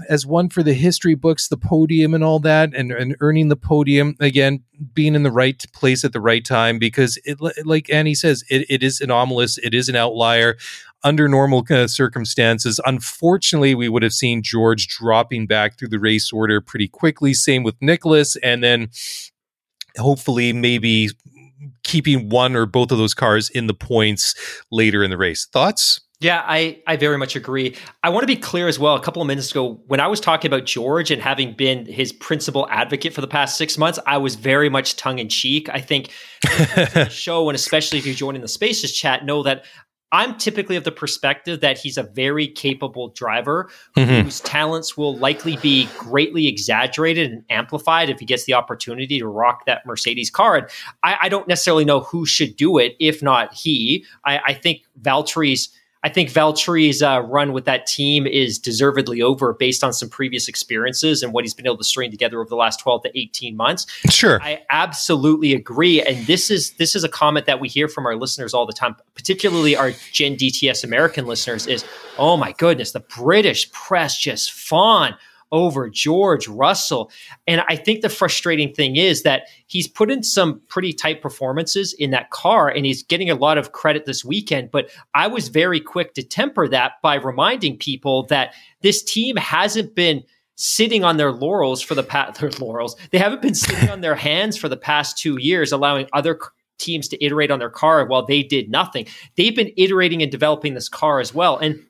as one for the history books, the podium and all that, and, and earning the podium, again, being in the right place at the right time, because it, like Annie says, it, it is anomalous. It is an outlier. Under normal uh, circumstances, unfortunately, we would have seen George dropping back through the race order pretty quickly. Same with Nicholas. And then hopefully maybe keeping one or both of those cars in the points later in the race. Thoughts? Yeah, I, I very much agree. I want to be clear as well. A couple of minutes ago, when I was talking about George and having been his principal advocate for the past six months, I was very much tongue in cheek. I think the show, and especially if you join in the Spaces chat, know that I'm typically of the perspective that he's a very capable driver mm-hmm. whose talents will likely be greatly exaggerated and amplified if he gets the opportunity to rock that Mercedes car. And I, I don't necessarily know who should do it, if not he. I, I think Valtteri's I think Valtteri's uh, run with that team is deservedly over based on some previous experiences and what he's been able to string together over the last twelve to eighteen months. Sure. I absolutely agree. And this is this is a comment that we hear from our listeners all the time, particularly our Gen D T S American listeners, is, oh my goodness, the British press just fawn over George Russell. And I think the frustrating thing is that he's put in some pretty tight performances in that car, and he's getting a lot of credit this weekend. But I was very quick to temper that by reminding people that this team hasn't been sitting on their laurels for the past, their laurels. They haven't been sitting on their hands for the past two years, allowing other teams to iterate on their car while they did nothing. They've been iterating and developing this car as well. And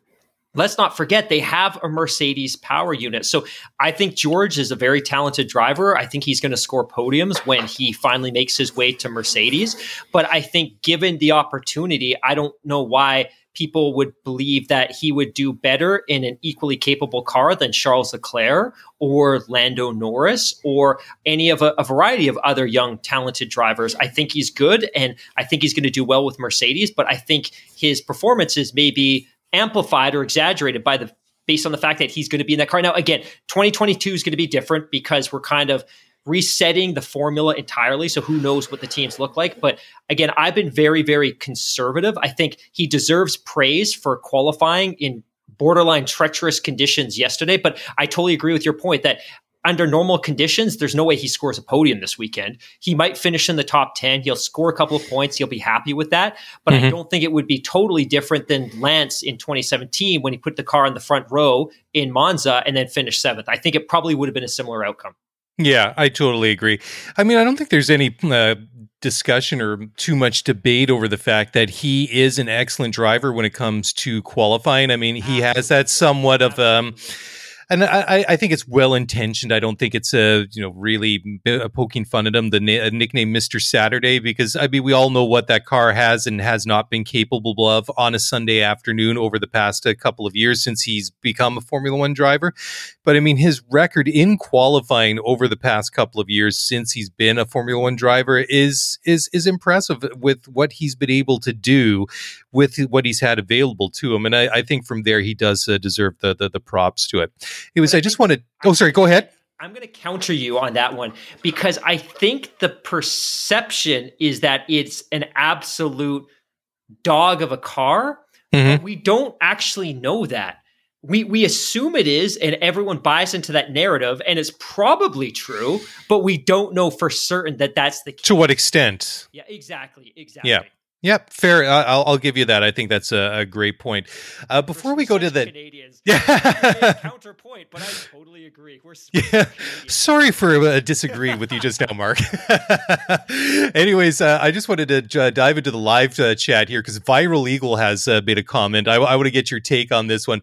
let's not forget, they have a Mercedes power unit. So I think George is a very talented driver. I think he's going to score podiums when he finally makes his way to Mercedes. But I think given the opportunity, I don't know why people would believe that he would do better in an equally capable car than Charles Leclerc or Lando Norris or any of a, a variety of other young, talented drivers. I think he's good, and I think he's going to do well with Mercedes. But I think his performances may be amplified or exaggerated by the based on the fact that he's going to be in that car. Now, again, twenty twenty-two is going to be different because we're kind of resetting the formula entirely. So who knows what the teams look like. But again, I've been very, very conservative. I think he deserves praise for qualifying in borderline treacherous conditions yesterday. But I totally agree with your point that under normal conditions, there's no way he scores a podium this weekend. He might finish in the top ten. He'll score a couple of points. He'll be happy with that. But mm-hmm. I don't think it would be totally different than Lance in twenty seventeen when he put the car in the front row in Monza and then finished seventh. I think it probably would have been a similar outcome. Yeah, I totally agree. I mean, I don't think there's any uh, discussion or too much debate over the fact that he is an excellent driver when it comes to qualifying. I mean, he has that somewhat of... Um, And I, I think it's well-intentioned. I don't think it's a, you know, really poking fun at him, the na- nickname Mister Saturday, because, I mean, we all know what that car has and has not been capable of on a Sunday afternoon over the past uh, couple of years since he's become a Formula One driver. But, I mean, his record in qualifying over the past couple of years since he's been a Formula One driver is is is impressive with what he's been able to do with what he's had available to him. And I, I think from there he does uh, deserve the, the the props to it. It was, I just wanted, oh, sorry, go ahead. I'm going to counter you on that one because I think the perception is that it's an absolute dog of a car. Mm-hmm. But we don't actually know that. We we assume it is, and everyone buys into that narrative, and it's probably true, but we don't know for certain that that's the case. To what extent? Yeah, exactly, exactly. Yeah. Yep, fair. I'll, I'll give you that. I think that's a, a great point. Uh, before we go to the Canadians, yeah, counterpoint, but I totally agree. We're yeah. Sorry for uh, disagreeing with you just now, Mark. Anyways, uh, I just wanted to j- dive into the live uh, chat here because Viral Eagle has uh, made a comment. I, I want to get your take on this one,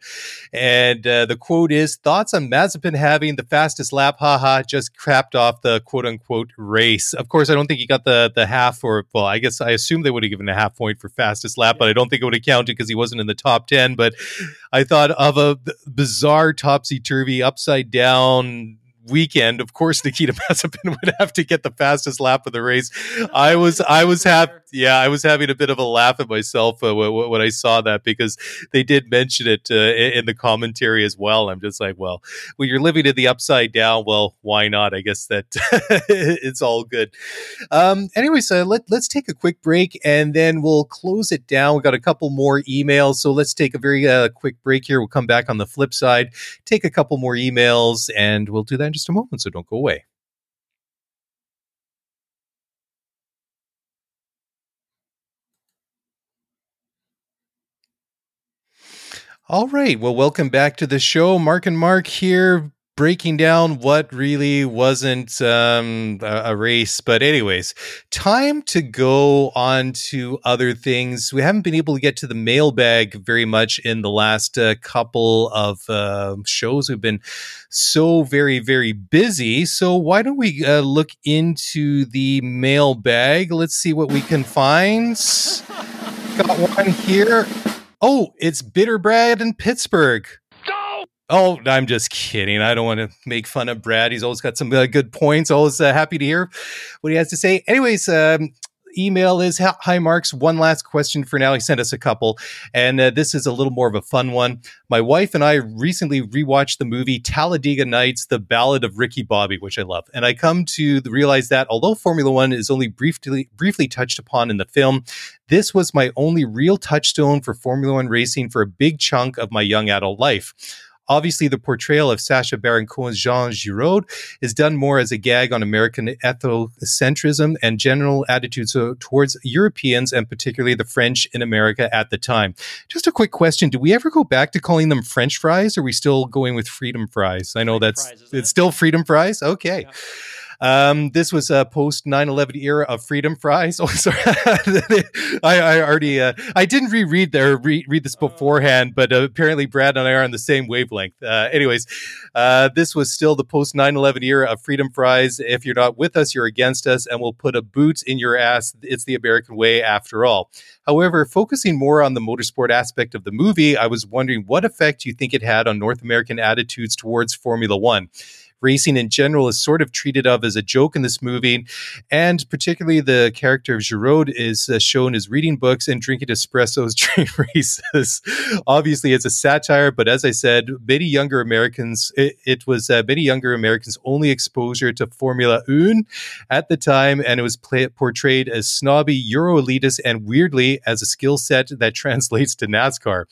and uh, the quote is: "Thoughts on Mazepin having the fastest lap? Ha ha! Just crapped off the quote unquote race." Of course, I don't think he got the the half, or well, I guess I assume they would have given a half point for fastest lap, but I don't think it would have counted because he wasn't in the top ten. But I thought of a b- bizarre topsy-turvy upside down weekend. Of course, Nikita Mazepin would have to get the fastest lap of the race. I was, I was happy. Yeah, I was having a bit of a laugh at myself uh, w- w- when I saw that because they did mention it uh, in the commentary as well. I'm just like, well, when you're living in the upside down, well, why not? I guess that it's all good. Um, anyway, so let, let's take a quick break and then we'll close it down. We've got a couple more emails, so let's take a very uh, quick break here. We'll come back on the flip side, take a couple more emails, and we'll do that in just a moment, so don't go away. All right. Well, welcome back to the show. Mark and Mark here, breaking down what really wasn't um, a, a race. But anyways, time to go on to other things. We haven't been able to get to the mailbag very much in the last uh, couple of uh, shows. We've been so very, very busy. So why don't we uh, look into the mailbag? Let's see what we can find. Got one here. Oh, it's Bitter Brad in Pittsburgh. No! Oh, I'm just kidding. I don't want to make fun of Brad. He's always got some uh, good points. Always uh, happy to hear what he has to say. Anyways, um, email is, hi, Marks, one last question for now. He sent us a couple, and uh, this is a little more of a fun one. My wife and I recently rewatched the movie Talladega Nights, The Ballad of Ricky Bobby, which I love. And I come to realize that although Formula One is only briefly, briefly touched upon in the film, this was my only real touchstone for Formula One racing for a big chunk of my young adult life. Obviously, the portrayal of Sacha Baron Cohen's Jean Giraud is done more as a gag on American ethnocentrism and general attitudes towards Europeans, and particularly the French in America at the time. Just a quick question. Do we ever go back to calling them French fries? Or are we still going with freedom fries? I know that's fries, it's still freedom fries. Okay. Yeah. Um, this was a post nine eleven era of freedom fries. Oh, sorry. I, I already, uh, I didn't reread there, re- read this beforehand, but uh, apparently Brad and I are on the same wavelength. Uh, anyways, uh, this was still the post nine eleven era of freedom fries. If you're not with us, you're against us, and we'll put a boot in your ass. It's the American way after all. However, focusing more on the motorsport aspect of the movie, I was wondering what effect you think it had on North American attitudes towards Formula One. Racing in general is sort of treated of as a joke in this movie, and particularly the character of Giraud is uh, shown as reading books and drinking espressos during races. Obviously, it's a satire, but as I said, many younger Americans, it, it was uh, many younger Americans' only exposure to Formula One at the time, and it was play- portrayed as snobby, Euro elitist, and weirdly as a skill set that translates to NASCAR.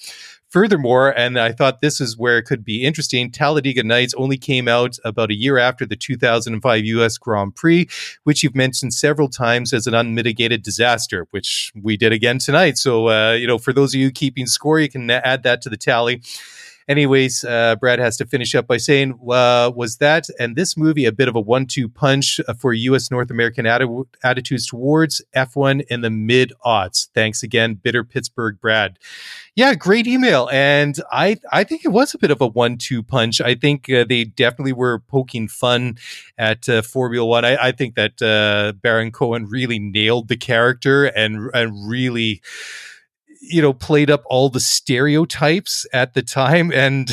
Furthermore, and I thought this is where it could be interesting, Talladega Nights only came out about a year after the two thousand five U S Grand Prix, which you've mentioned several times as an unmitigated disaster, which we did again tonight. So, uh, you know, for those of you keeping score, you can add that to the tally. Anyways, uh, Brad has to finish up by saying, uh, was that and this movie a bit of a one-two punch for U S North American atti- attitudes towards F one in the mid-aughts? Thanks again, Bitter Pittsburgh Brad. Yeah, great email. And I, I think it was a bit of a one-two punch. I think uh, they definitely were poking fun at uh, Formula One. I, I think that uh, Baron Cohen really nailed the character and and really... you know, played up all the stereotypes at the time. And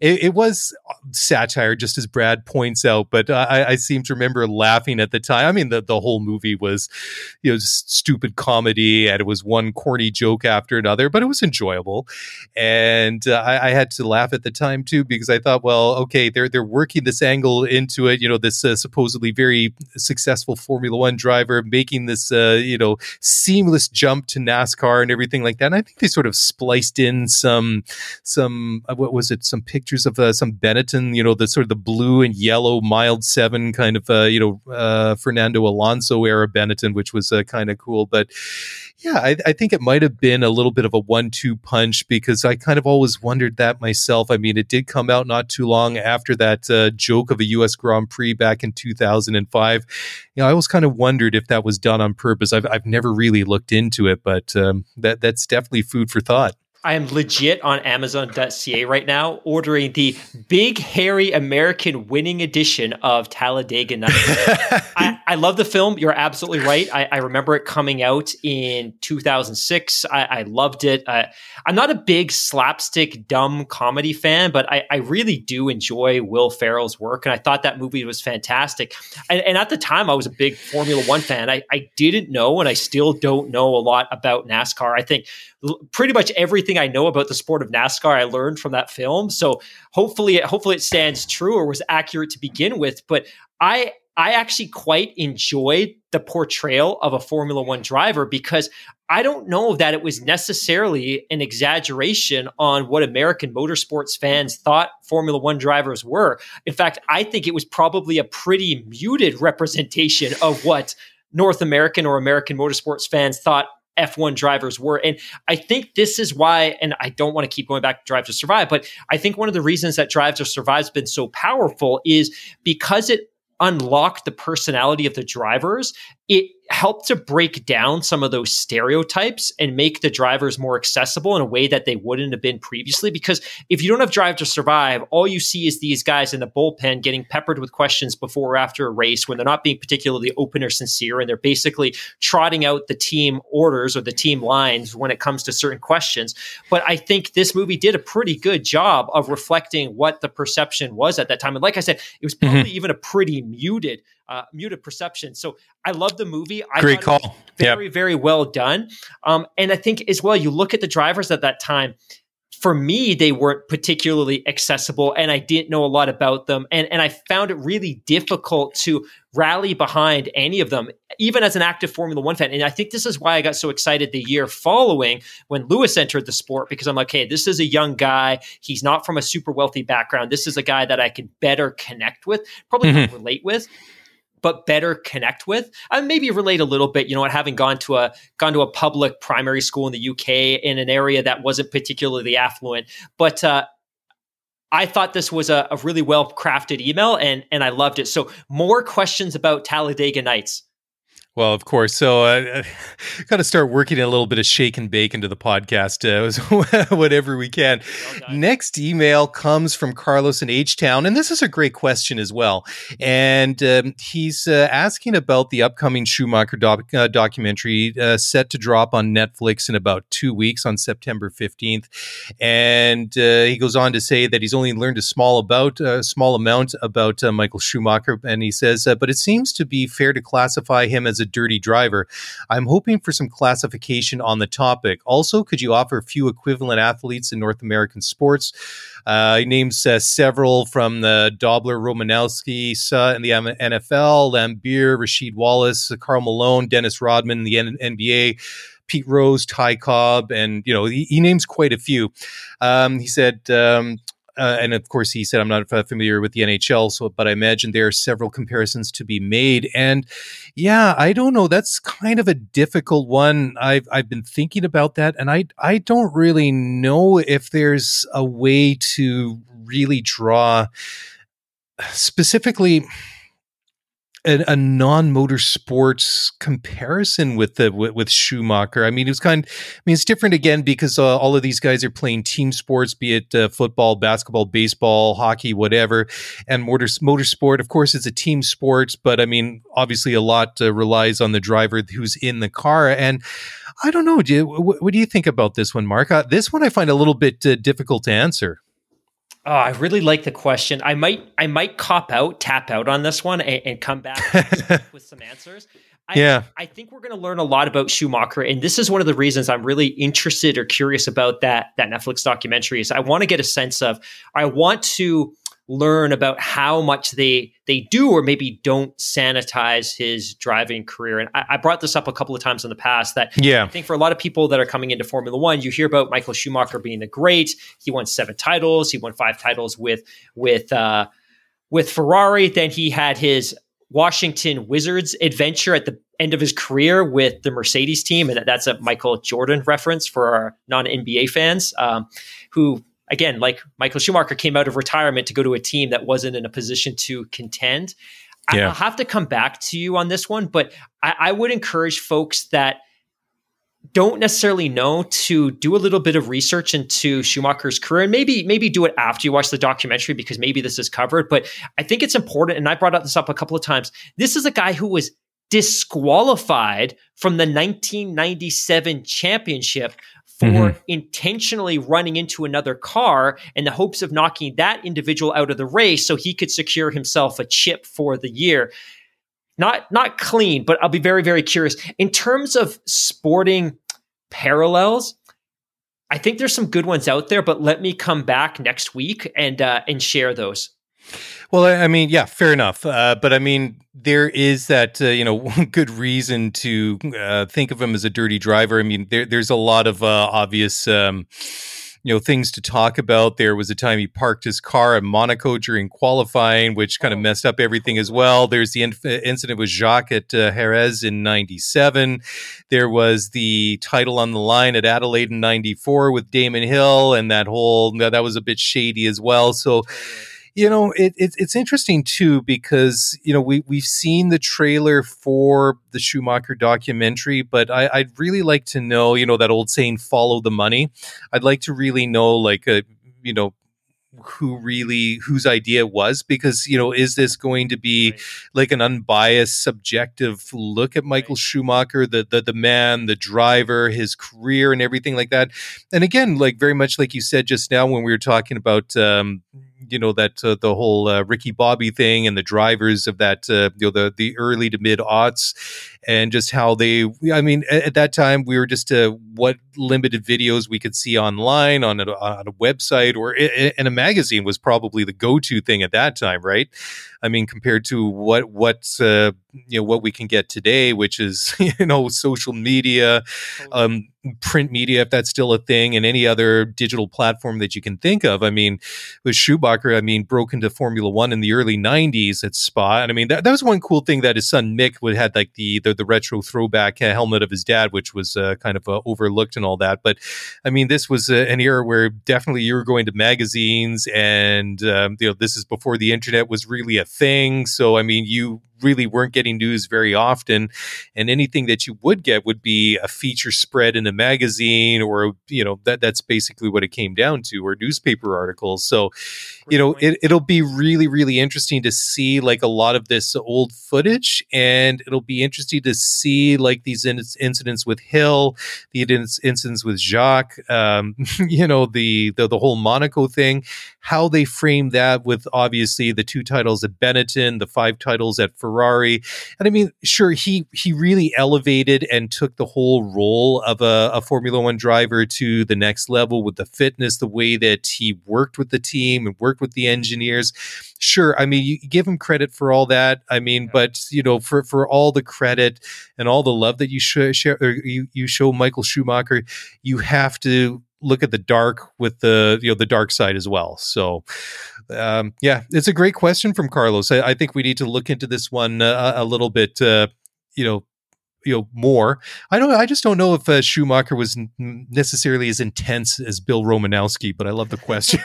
it, it was satire, just as Brad points out, but I, I seem to remember laughing at the time. I mean, the, the whole movie was, you know, stupid comedy, and it was one corny joke after another, but it was enjoyable. And uh, I, I had to laugh at the time too, because I thought, well, okay, they're, they're working this angle into it, you know, this uh, supposedly very successful Formula One driver making this, uh, you know, seamless jump to NASCAR and everything like Like that, and I think they sort of spliced in some, some what was it? Some pictures of uh, some Benetton, you know, the sort of the blue and yellow mild seven kind of, uh, you know, uh, Fernando Alonso era Benetton, which was uh, kind of cool. But yeah, I, I think it might have been a little bit of a one-two punch, because I kind of always wondered that myself. I mean, it did come out not too long after that uh, joke of a U S Grand Prix back in two thousand five. You know, I always kind of wondered if that was done on purpose. I've I've never really looked into it, but um, that that's. It's definitely food for thought. I am legit on Amazon dot c a right now ordering the big, hairy American winning edition of Talladega Nights. I, I love the film. You're absolutely right. I, I remember it coming out in two thousand six. I, I loved it. Uh, I'm not a big slapstick, dumb comedy fan, but I, I really do enjoy Will Ferrell's work. And I thought that movie was fantastic. And, and at the time, I was a big Formula One fan. I, I didn't know, and I still don't know a lot about NASCAR. I think l- pretty much everything I know about the sport of NASCAR I learned from that film, so hopefully it, hopefully it stands true or was accurate to begin with. But I I actually quite enjoyed the portrayal of a Formula One driver, because I don't know that it was necessarily an exaggeration on what American motorsports fans thought Formula One drivers were. In fact, I think it was probably a pretty muted representation of what North American or American motorsports fans thought F one drivers were. And I think this is why, and I don't want to keep going back to Drive to Survive, but I think one of the reasons that Drive to Survive has been so powerful is because it unlocked the personality of the drivers. It helped to break down some of those stereotypes and make the drivers more accessible in a way that they wouldn't have been previously. Because if you don't have Drive to Survive, all you see is these guys in the bullpen getting peppered with questions before or after a race when they're not being particularly open or sincere. And they're basically trotting out the team orders or the team lines when it comes to certain questions. But I think this movie did a pretty good job of reflecting what the perception was at that time. And like I said, it was probably mm-hmm. even a pretty muted uh, muted perception. So I love the movie. I Great call. It was very, yep. very well done. Um, and I think as well, you look at the drivers at that time. For me, they weren't particularly accessible, and I didn't know a lot about them. And, and I found it really difficult to rally behind any of them, even as an active Formula One fan. And I think this is why I got so excited the year following when Lewis entered the sport, because I'm like, hey, this is a young guy. He's not from a super wealthy background. This is a guy that I can better connect with, probably mm-hmm. relate with. But better connect with, and maybe relate a little bit. You know what? Having gone to a gone to a public primary school in the U K in an area that wasn't particularly affluent, but uh, I thought this was a, a really well crafted email, and and I loved it. So, more questions about Talladega Nights. Well, of course. So uh, I got to start working a little bit of shake and bake into the podcast, uh, whatever we can. Well Next email comes from Carlos in H-Town, and this is a great question as well. And um, he's uh, asking about the upcoming Schumacher doc- uh, documentary uh, set to drop on Netflix in about two weeks on September fifteenth. And uh, he goes on to say that he's only learned a small, about, uh, small amount about uh, Michael Schumacher. And he says, uh, but it seems to be fair to classify him as a dirty driver. I'm hoping for some classification on the topic. Also, could you offer a few equivalent athletes in North American sports? Uh, he names uh, several from the Dobler, Romanowski, Suh in the N F L, Lambier, Rasheed Wallace, Karl Malone, Dennis Rodman in the N B A, Pete Rose, Ty Cobb, and, you know, he, he names quite a few. Um, he said... Um, Uh, and of course, he said, I'm not familiar with the N H L, so but I imagine there are several comparisons to be made. And yeah, I don't know. That's kind of a difficult one. I've I've been thinking about that, and I I don't really know if there's a way to really draw specifically a, a non-motorsports comparison with the with, with Schumacher. I mean, it was kind of, I mean, it's different again because uh, all of these guys are playing team sports, be it uh, football, basketball, baseball, hockey, whatever, and motor motorsport. Of course, it's a team sport, but I mean, obviously, a lot uh, relies on the driver who's in the car. And I don't know, do you, wh- what do you think about this one, Mark? Uh, this one I find a little bit uh, difficult to answer. Oh, I really like the question. I might, I might cop out, tap out on this one, and, and come back with some answers. I, yeah, I think we're going to learn a lot about Schumacher, and this is one of the reasons I'm really interested or curious about that that Netflix documentary. Is I want to get a sense of, I want to learn about how much they they do or maybe don't sanitize his driving career. And I, I brought this up a couple of times in the past that yeah. I think for a lot of people that are coming into Formula One, you hear about Michael Schumacher being the great. He won seven titles. He won five titles with with uh, with Ferrari. Then he had his Washington Wizards adventure at the end of his career with the Mercedes team. And that's a Michael Jordan reference for our non-N B A fans um, who... Again, like Michael Schumacher came out of retirement to go to a team that wasn't in a position to contend. Yeah. I'll have to come back to you on this one, but I, I would encourage folks that don't necessarily know to do a little bit of research into Schumacher's career, and maybe maybe do it after you watch the documentary because maybe this is covered. But I think it's important, and I brought this up a couple of times. This is a guy who was disqualified from the nineteen ninety-seven championship for mm-hmm. intentionally running into another car in the hopes of knocking that individual out of the race so he could secure himself a chip for the year. Not not clean, but I'll be very, very curious. In terms of sporting parallels, I think there's some good ones out there, but let me come back next week and uh, and share those. Well, I mean, yeah, fair enough. Uh, but I mean, there is that, uh, you know, good reason to uh, think of him as a dirty driver. I mean, there, there's a lot of uh, obvious... Um you know, things to talk about. There was a time he parked his car in Monaco during qualifying, which kind of messed up everything as well. There's the inf- incident with Jacques at uh, Jerez in ninety-seven. There was the title on the line at Adelaide in ninety-four with Damon Hill, and that whole, that was a bit shady as well. So, you know, it, it, it's interesting too, because, you know, we, we've seen the trailer for the Schumacher documentary, but I, I'd really like to know, you know, that old saying, follow the money. I'd like to really know, like, a, you know, who really, whose idea it was, because, you know, is this going to be right. like an unbiased, subjective look at Michael right. Schumacher, the, the, the man, the driver, his career and everything like that. And again, like very much like you said just now, when we were talking about, um, you know, that uh, the whole uh, Ricky Bobby thing and the drivers of that, uh, you know, the, the early to mid aughts, and just how they, I mean, at, at that time we were just uh, what limited videos we could see online on a, on a website or in a magazine was probably the go-to thing at that time. Right. I mean, compared to what, what, uh, you know, what we can get today, which is, you know, social media, um, print media, if that's still a thing, and any other digital platform that you can think of. I mean, with Schumacher, I mean, broke into Formula One in the early nineties at Spa. And I mean, that, that was one cool thing that his son Mick would had like the, the, the retro throwback helmet of his dad, which was uh, kind of uh, overlooked and all that. But I mean, this was uh, an era where definitely you were going to magazines and, um, you know, this is before the internet was really a thing. So, I mean, you really weren't getting news very often, and anything that you would get would be a feature spread in a magazine, or you know that that's basically what it came down to, or newspaper articles. So, you know, it, it'll be really, really interesting to see like a lot of this old footage, and it'll be interesting to see like these in- incidents with Hill, the in- incidents with Jacques, um, you know, the, the the whole Monaco thing, how they frame that with obviously the two titles at Benetton, the five titles at Ferrari. And I mean, sure, he he really elevated and took the whole role of a, a Formula One driver to the next level with the fitness, the way that he worked with the team and worked with the engineers. Sure, I mean, you give him credit for all that. I mean, yeah. But you know, for, for all the credit and all the love that you sh- share, or you you show Michael Schumacher, you have to look at the dark with the, you know, the dark side as well. So, um, yeah, it's a great question from Carlos. I, I think we need to look into this one uh, a little bit, uh, you know, you know, more. I don't, I just don't know if uh, Schumacher was n- necessarily as intense as Bill Romanowski, but I love the question.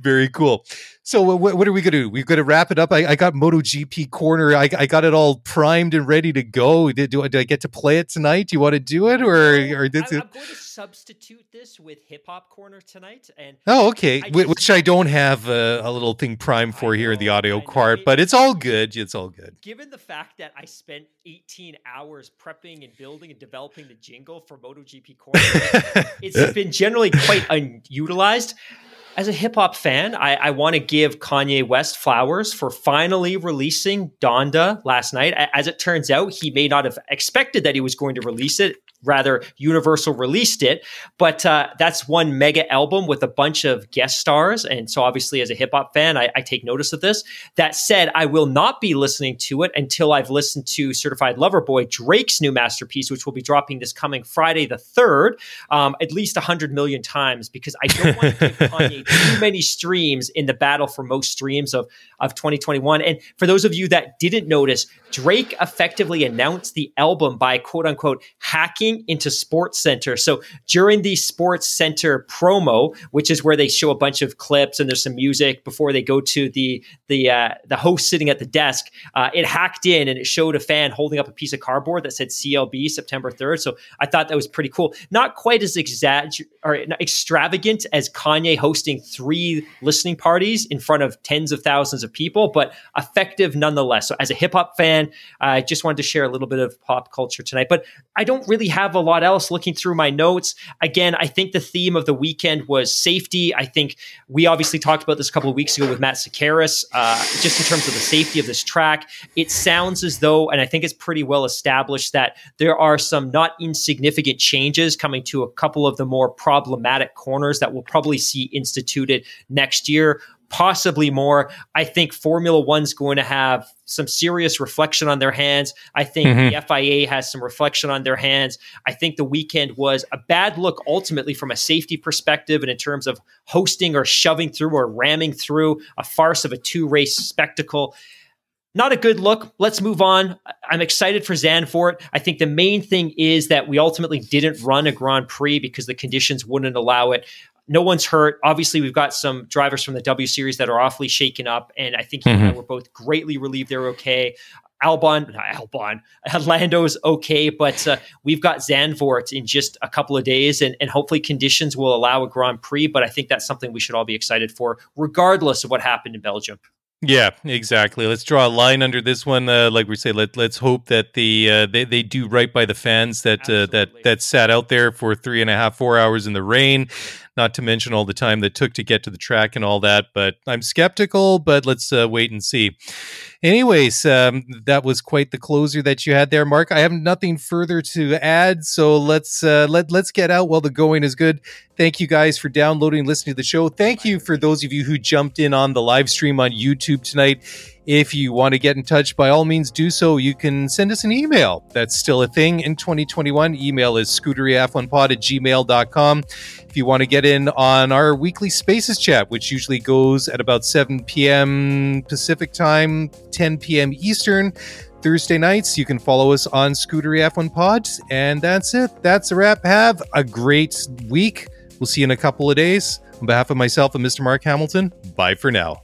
Very cool. So uh, wh- what are we going to do? We're going to wrap it up. I, I got MotoGP corner. I, I got it all primed and ready to go. Did, do, do I get to play it tonight? Do you want to do it? Or, or did I, I'm going to substitute this with hip hop corner tonight. And oh, okay. I Wh- which I don't have a, a little thing primed for I here know, in the audio cart, but it's all good. It's all good. Given the fact that I spent eighteen hours prepping and building and developing the jingle for MotoGP corner, it's been generally quite unutilized. As a hip-hop fan, I, I want to give Kanye West flowers for finally releasing Donda last night. As it turns out, he may not have expected that he was going to release it. Rather, Universal released it. But uh, that's one mega album with a bunch of guest stars. And so obviously, as a hip-hop fan, I, I take notice of this. That said, I will not be listening to it until I've listened to Certified Lover Boy, Drake's new masterpiece, which will be dropping this coming Friday the third, um, at least one hundred million times, because I don't want to give Kanye too many streams in the battle for most streams of, of twenty twenty-one. And for those of you that didn't notice, Drake effectively announced the album by quote unquote hacking into SportsCenter. So during the SportsCenter promo, which is where they show a bunch of clips and there's some music before they go to the the uh, the host sitting at the desk, uh, it hacked in and it showed a fan holding up a piece of cardboard that said C L B September third. So I thought that was pretty cool. Not quite as exagger- or extravagant as Kanye hosting three listening parties in front of tens of thousands of people, but effective nonetheless. So as a hip hop fan, I uh, just wanted to share a little bit of pop culture tonight, but I don't really have a lot else looking through my notes. Again, I think the theme of the weekend was safety. I think we obviously talked about this a couple of weeks ago with Matt Sakaris, uh, just in terms of the safety of this track. It sounds as though, and I think it's pretty well established, that there are some not insignificant changes coming to a couple of the more problematic corners that we'll probably see instituted next year, possibly more. I think Formula One's going to have some serious reflection on their hands. I think mm-hmm. the F I A has some reflection on their hands. I think the weekend was a bad look ultimately from a safety perspective and in terms of hosting or shoving through or ramming through a farce of a two-race spectacle. Not a good look. Let's move on. I'm excited for Zandvoort. I think the main thing is that we ultimately didn't run a Grand Prix because the conditions wouldn't allow it. No one's hurt. Obviously, we've got some drivers from the W Series that are awfully shaken up, and I think mm-hmm. you and I were both greatly relieved they're okay. Albon, not Albon, Lando's okay, but uh, we've got Zandvoort in just a couple of days, and, and hopefully conditions will allow a Grand Prix, but I think that's something we should all be excited for, regardless of what happened in Belgium. Yeah, exactly. Let's draw a line under this one. Uh, like we say, let let's hope that the uh, they they do right by the fans that uh, that that sat out there for three and a half, four hours in the rain. not to mention all the time that took to get to the track and all that. But I'm skeptical, but let's uh, wait and see. Anyways, um, that was quite the closer that you had there, Mark. I have nothing further to add, so let's uh, let, let's get out while the going is good. Thank you guys for downloading, listening to the show. Thank you for those of you who jumped in on the live stream on YouTube tonight. If you want to get in touch, by all means, do so. You can send us an email. That's still a thing in twenty twenty-one. Email is scuderia f one pod at gmail dot com. If you want to get in on our weekly Spaces chat, which usually goes at about seven p.m. Pacific time, ten p.m. Eastern, Thursday nights, you can follow us on Scuderia F one Pod. And that's it. That's a wrap. Have a great week. We'll see you in a couple of days. On behalf of myself and Mister Mark Hamilton, bye for now.